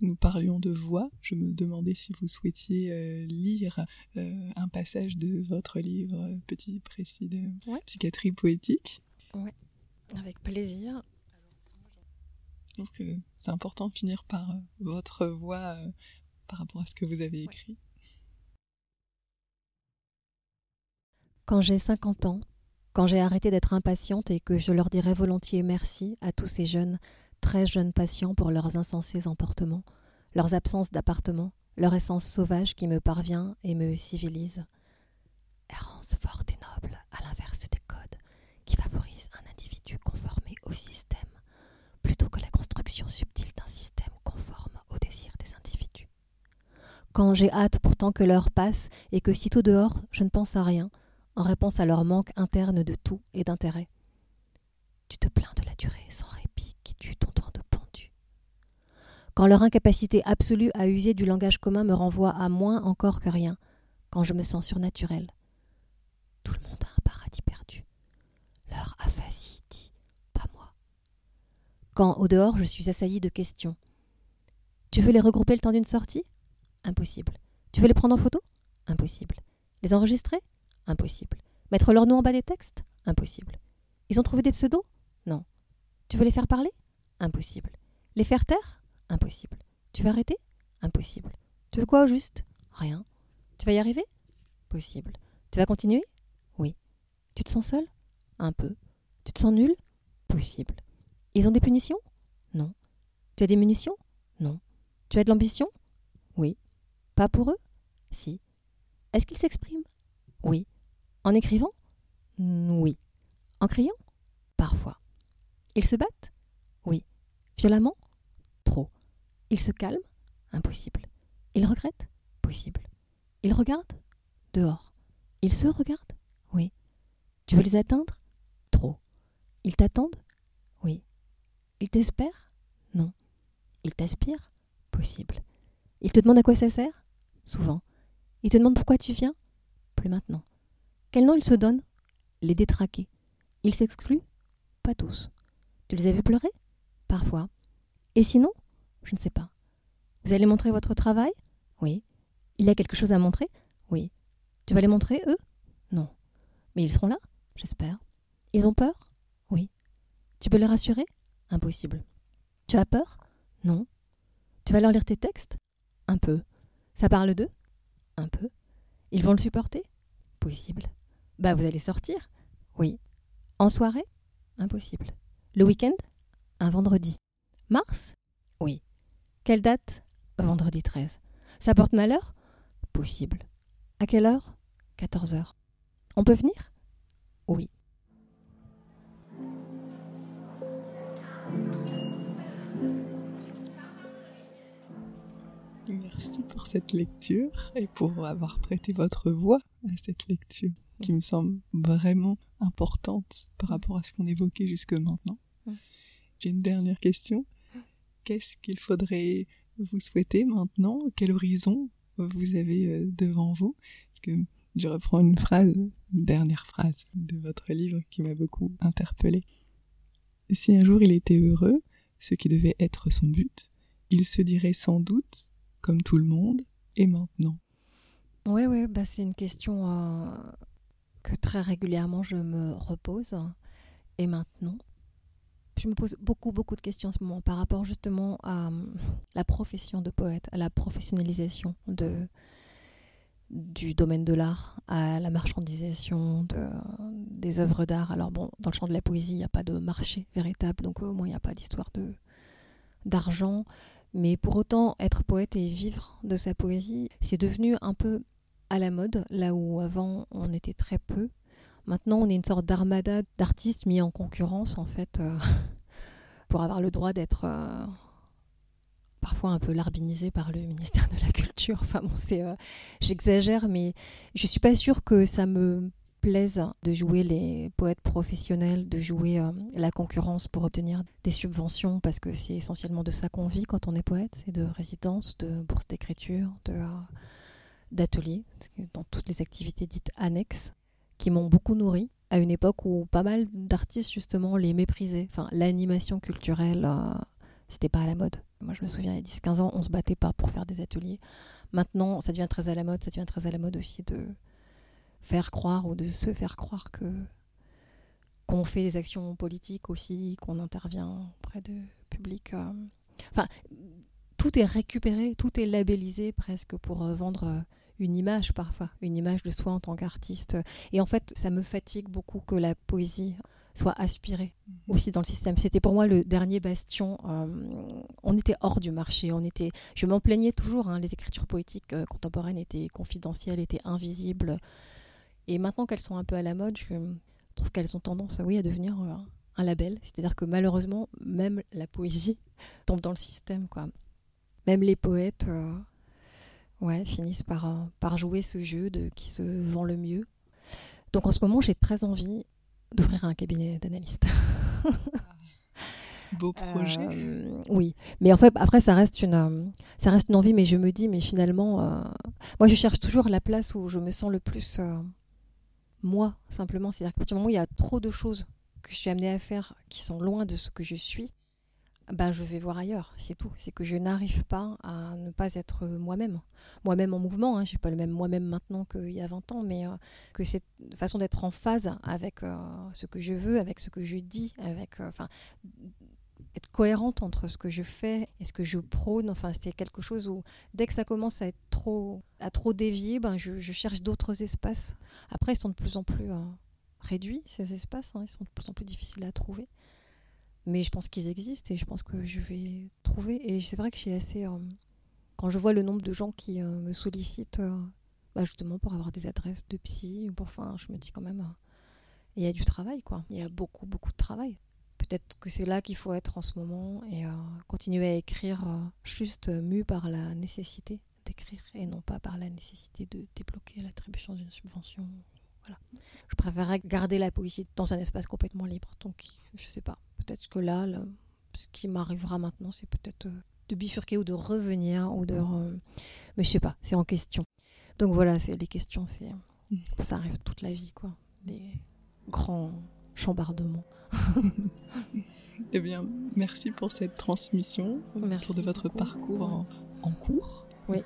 Nous parlions de voix. Je me demandais si vous souhaitiez euh, lire euh, un passage de votre livre « Petit Précis de ouais. Psychiatrie Poétique ». Ouais. Avec plaisir. Je trouve que c'est important de finir par votre voix euh, par rapport à ce que vous avez écrit. Quand j'ai cinquante ans, quand j'ai arrêté d'être impatiente et que je leur dirai volontiers merci à tous ces jeunes, très jeunes patients pour leurs insensés emportements, leurs absences d'appartement, leur essence sauvage qui me parvient et me civilise. Errance forte et noble, à l'inverse des codes, qui favorise un individu conformé au système, plutôt que la construction subtile d'un système conforme aux désirs des individus. Quand j'ai hâte pourtant que l'heure passe et que sitôt dehors, je ne pense à rien, en réponse à leur manque interne de tout et d'intérêt. Tu te plains de la durée sans répit qui tue ton temps de pendu. Quand leur incapacité absolue à user du langage commun me renvoie à moins encore que rien, quand je me sens surnaturelle. Tout le monde a un paradis perdu. Leur aphasie dit « pas moi ». Quand, au dehors, je suis assaillie de questions. Tu veux les regrouper le temps d'une sortie ? Impossible. Tu veux les prendre en photo ? Impossible. Les enregistrer ? Impossible. Mettre leur nom en bas des textes ? Impossible. Ils ont trouvé des pseudos ? Non. Tu veux les faire parler ? Impossible. Les faire taire ? Impossible. Tu veux arrêter ? Impossible. Tu veux quoi au juste ? Rien. Tu vas y arriver ? Possible. Tu vas continuer ? Oui. Tu te sens seule ? Un peu. Tu te sens nul ? Possible. Ils ont des punitions ? Non. Tu as des munitions ? Non. Tu as de l'ambition ? Oui. Pas pour eux ? Si. Est-ce qu'ils s'expriment ? Oui. En écrivant ? Oui. En criant ? Parfois. Ils se battent ? Oui. Violemment ? Trop. Ils se calment ? Impossible. Ils regrettent ? Possible. Ils regardent ? Dehors. Ils se regardent ? Oui. Tu veux les atteindre ? Ils t'attendent ? Oui. Ils t'espèrent ? Non. Ils t'aspirent ? Possible. Ils te demandent à quoi ça sert ? Souvent. Ils te demandent pourquoi tu viens ? Plus maintenant. Quel nom ils se donnent ? Les détraqués. Ils s'excluent ? Pas tous. Tu les as vus pleurer ? Parfois. Et sinon ? Je ne sais pas. Vous allez montrer votre travail ? Oui. Il y a quelque chose à montrer ? Oui. Tu vas les montrer, eux ? Non. Mais ils seront là ? J'espère. Ils ont peur ? Oui. Tu peux les rassurer ? Impossible. Tu as peur ? Non. Tu vas leur lire tes textes ? Un peu. Ça parle d'eux ? Un peu. Ils vont le supporter ? Possible. Bah, vous allez sortir ? Oui. En soirée ? Impossible. Le week-end ? Un vendredi. Mars ? Oui. Quelle date ? Vendredi treize. Ça porte malheur ? Possible. À quelle heure ? quatorze heures. On peut venir ? Oui. Merci pour cette lecture et pour avoir prêté votre voix à cette lecture qui me semble vraiment importante par rapport à ce qu'on évoquait jusque maintenant. J'ai une dernière question. Qu'est-ce qu'il faudrait vous souhaiter maintenant ? Quel horizon vous avez devant vous ? Parce que je reprends une phrase, une dernière phrase de votre livre qui m'a beaucoup interpellée. Si un jour il était heureux, ce qui devait être son but, il se dirait sans doute, comme tout le monde, et maintenant. Oui, ouais, bah c'est une question euh, que très régulièrement je me repose. Et maintenant, je me pose beaucoup, beaucoup de questions en ce moment par rapport justement à euh, la profession de poète, à la professionnalisation de, du domaine de l'art, à la marchandisation de, des œuvres d'art. Alors bon, dans le champ de la poésie, il n'y a pas de marché véritable, donc au moins il n'y a pas d'histoire de, d'argent. Mais pour autant, être poète et vivre de sa poésie, c'est devenu un peu à la mode, là où avant on était très peu. Maintenant, on est une sorte d'armada d'artistes mis en concurrence, en fait, euh, pour avoir le droit d'être euh, parfois un peu larbinisé par le ministère de la Culture. Enfin bon, c'est, euh, j'exagère, mais je ne suis pas sûre que ça me plaise de jouer les poètes professionnels, de jouer euh, la concurrence pour obtenir des subventions, parce que c'est essentiellement de ça qu'on vit quand on est poète, c'est de résidences, de bourses d'écriture, de, euh, d'ateliers, dans toutes les activités dites annexes, qui m'ont beaucoup nourrie, à une époque où pas mal d'artistes justement les méprisaient. Enfin, l'animation culturelle, euh, c'était pas à la mode. Moi je me souviens, il y a dix quinze ans, on se battait pas pour faire des ateliers. Maintenant, ça devient très à la mode, ça devient très à la mode aussi de faire croire ou de se faire croire que, qu'on fait des actions politiques aussi, qu'on intervient auprès de public. Euh, enfin, tout est récupéré, tout est labellisé presque pour euh, vendre une image parfois, une image de soi en tant qu'artiste. Et en fait, ça me fatigue beaucoup que la poésie soit aspirée aussi dans le système. C'était pour moi le dernier bastion. Euh, on était hors du marché. On était, je m'en plaignais toujours. Hein, les écritures poétiques euh, contemporaines étaient confidentielles, étaient invisibles. Et maintenant qu'elles sont un peu à la mode, je trouve qu'elles ont tendance oui, à devenir euh, un label. C'est-à-dire que malheureusement, même la poésie tombe dans le système, quoi. Même les poètes euh, ouais, finissent par, euh, par jouer ce jeu de qui se vend le mieux. Donc en ce moment, j'ai très envie d'ouvrir un cabinet d'analyste. Beau projet. Euh, oui, mais en fait, après, ça reste une, euh, ça reste une envie. Mais je me dis, mais finalement, euh, moi, je cherche toujours la place où je me sens le plus... Euh, moi, simplement, c'est-à-dire qu'à partir du moment où il y a trop de choses que je suis amenée à faire qui sont loin de ce que je suis, ben je vais voir ailleurs, c'est tout. C'est que je n'arrive pas à ne pas être moi-même. Moi-même en mouvement, hein. Je ne suis pas le même moi-même maintenant qu'il y a vingt ans, mais euh, que cette façon d'être en phase avec euh, ce que je veux, avec ce que je dis, avec, euh, être cohérente entre ce que je fais et ce que je prône, enfin, c'est quelque chose où dès que ça commence à être trop, à trop dévier, ben je, je cherche d'autres espaces. Après, ils sont de plus en plus euh, réduits, ces espaces, hein, ils sont de plus en plus difficiles à trouver. Mais je pense qu'ils existent et je pense que je vais trouver. Et c'est vrai que j'ai assez... Euh, quand je vois le nombre de gens qui euh, me sollicitent, euh, bah justement pour avoir des adresses de psy, ou pour, enfin, je me dis quand même, il euh, y a du travail, quoi. Il y a beaucoup, beaucoup de travail. Peut-être que c'est là qu'il faut être en ce moment et euh, continuer à écrire euh, juste euh, mu par la nécessité d'écrire et non pas par la nécessité de débloquer l'attribution d'une subvention. Voilà. Je préférerais garder la poésie dans un espace complètement libre. Donc, je sais pas. Peut-être que là, là ce qui m'arrivera maintenant, c'est peut-être euh, de bifurquer ou de revenir ou de... Euh, mais je sais pas, c'est en question. Donc voilà, c'est, les questions, c'est, ça arrive toute la vie, quoi. Les grands... chambardement. Eh bien, merci pour cette transmission merci autour de votre beaucoup. Parcours en, en cours. Oui.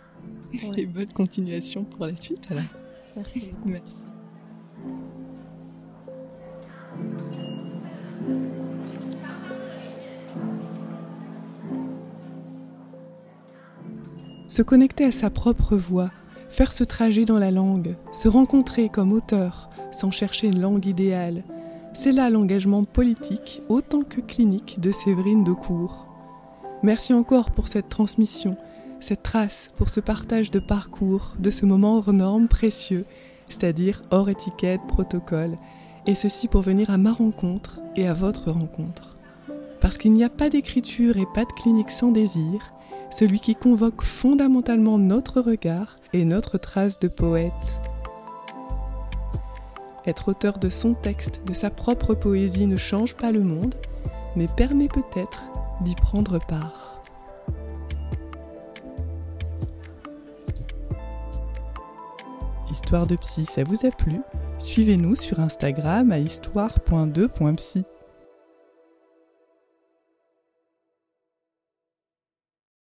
Ouais. Et bonne continuation pour la suite. Alors. Merci. Merci. Se connecter à sa propre voix, Faire ce trajet dans la langue, se rencontrer comme auteur, sans chercher une langue idéale, c'est là l'engagement politique autant que clinique de Séverine Daucourt. Merci encore pour cette transmission, cette trace, pour ce partage de parcours, de ce moment hors norme précieux, c'est-à-dire hors étiquette, protocole, et ceci pour venir à ma rencontre et à votre rencontre. Parce qu'il n'y a pas d'écriture et pas de clinique sans désir, celui qui convoque fondamentalement notre regard et notre trace de poète. Être auteur de son texte, de sa propre poésie ne change pas le monde, mais permet peut-être d'y prendre part. Histoire de Psy, ça vous a plu ? Suivez-nous sur Instagram à histoire point deux point psy.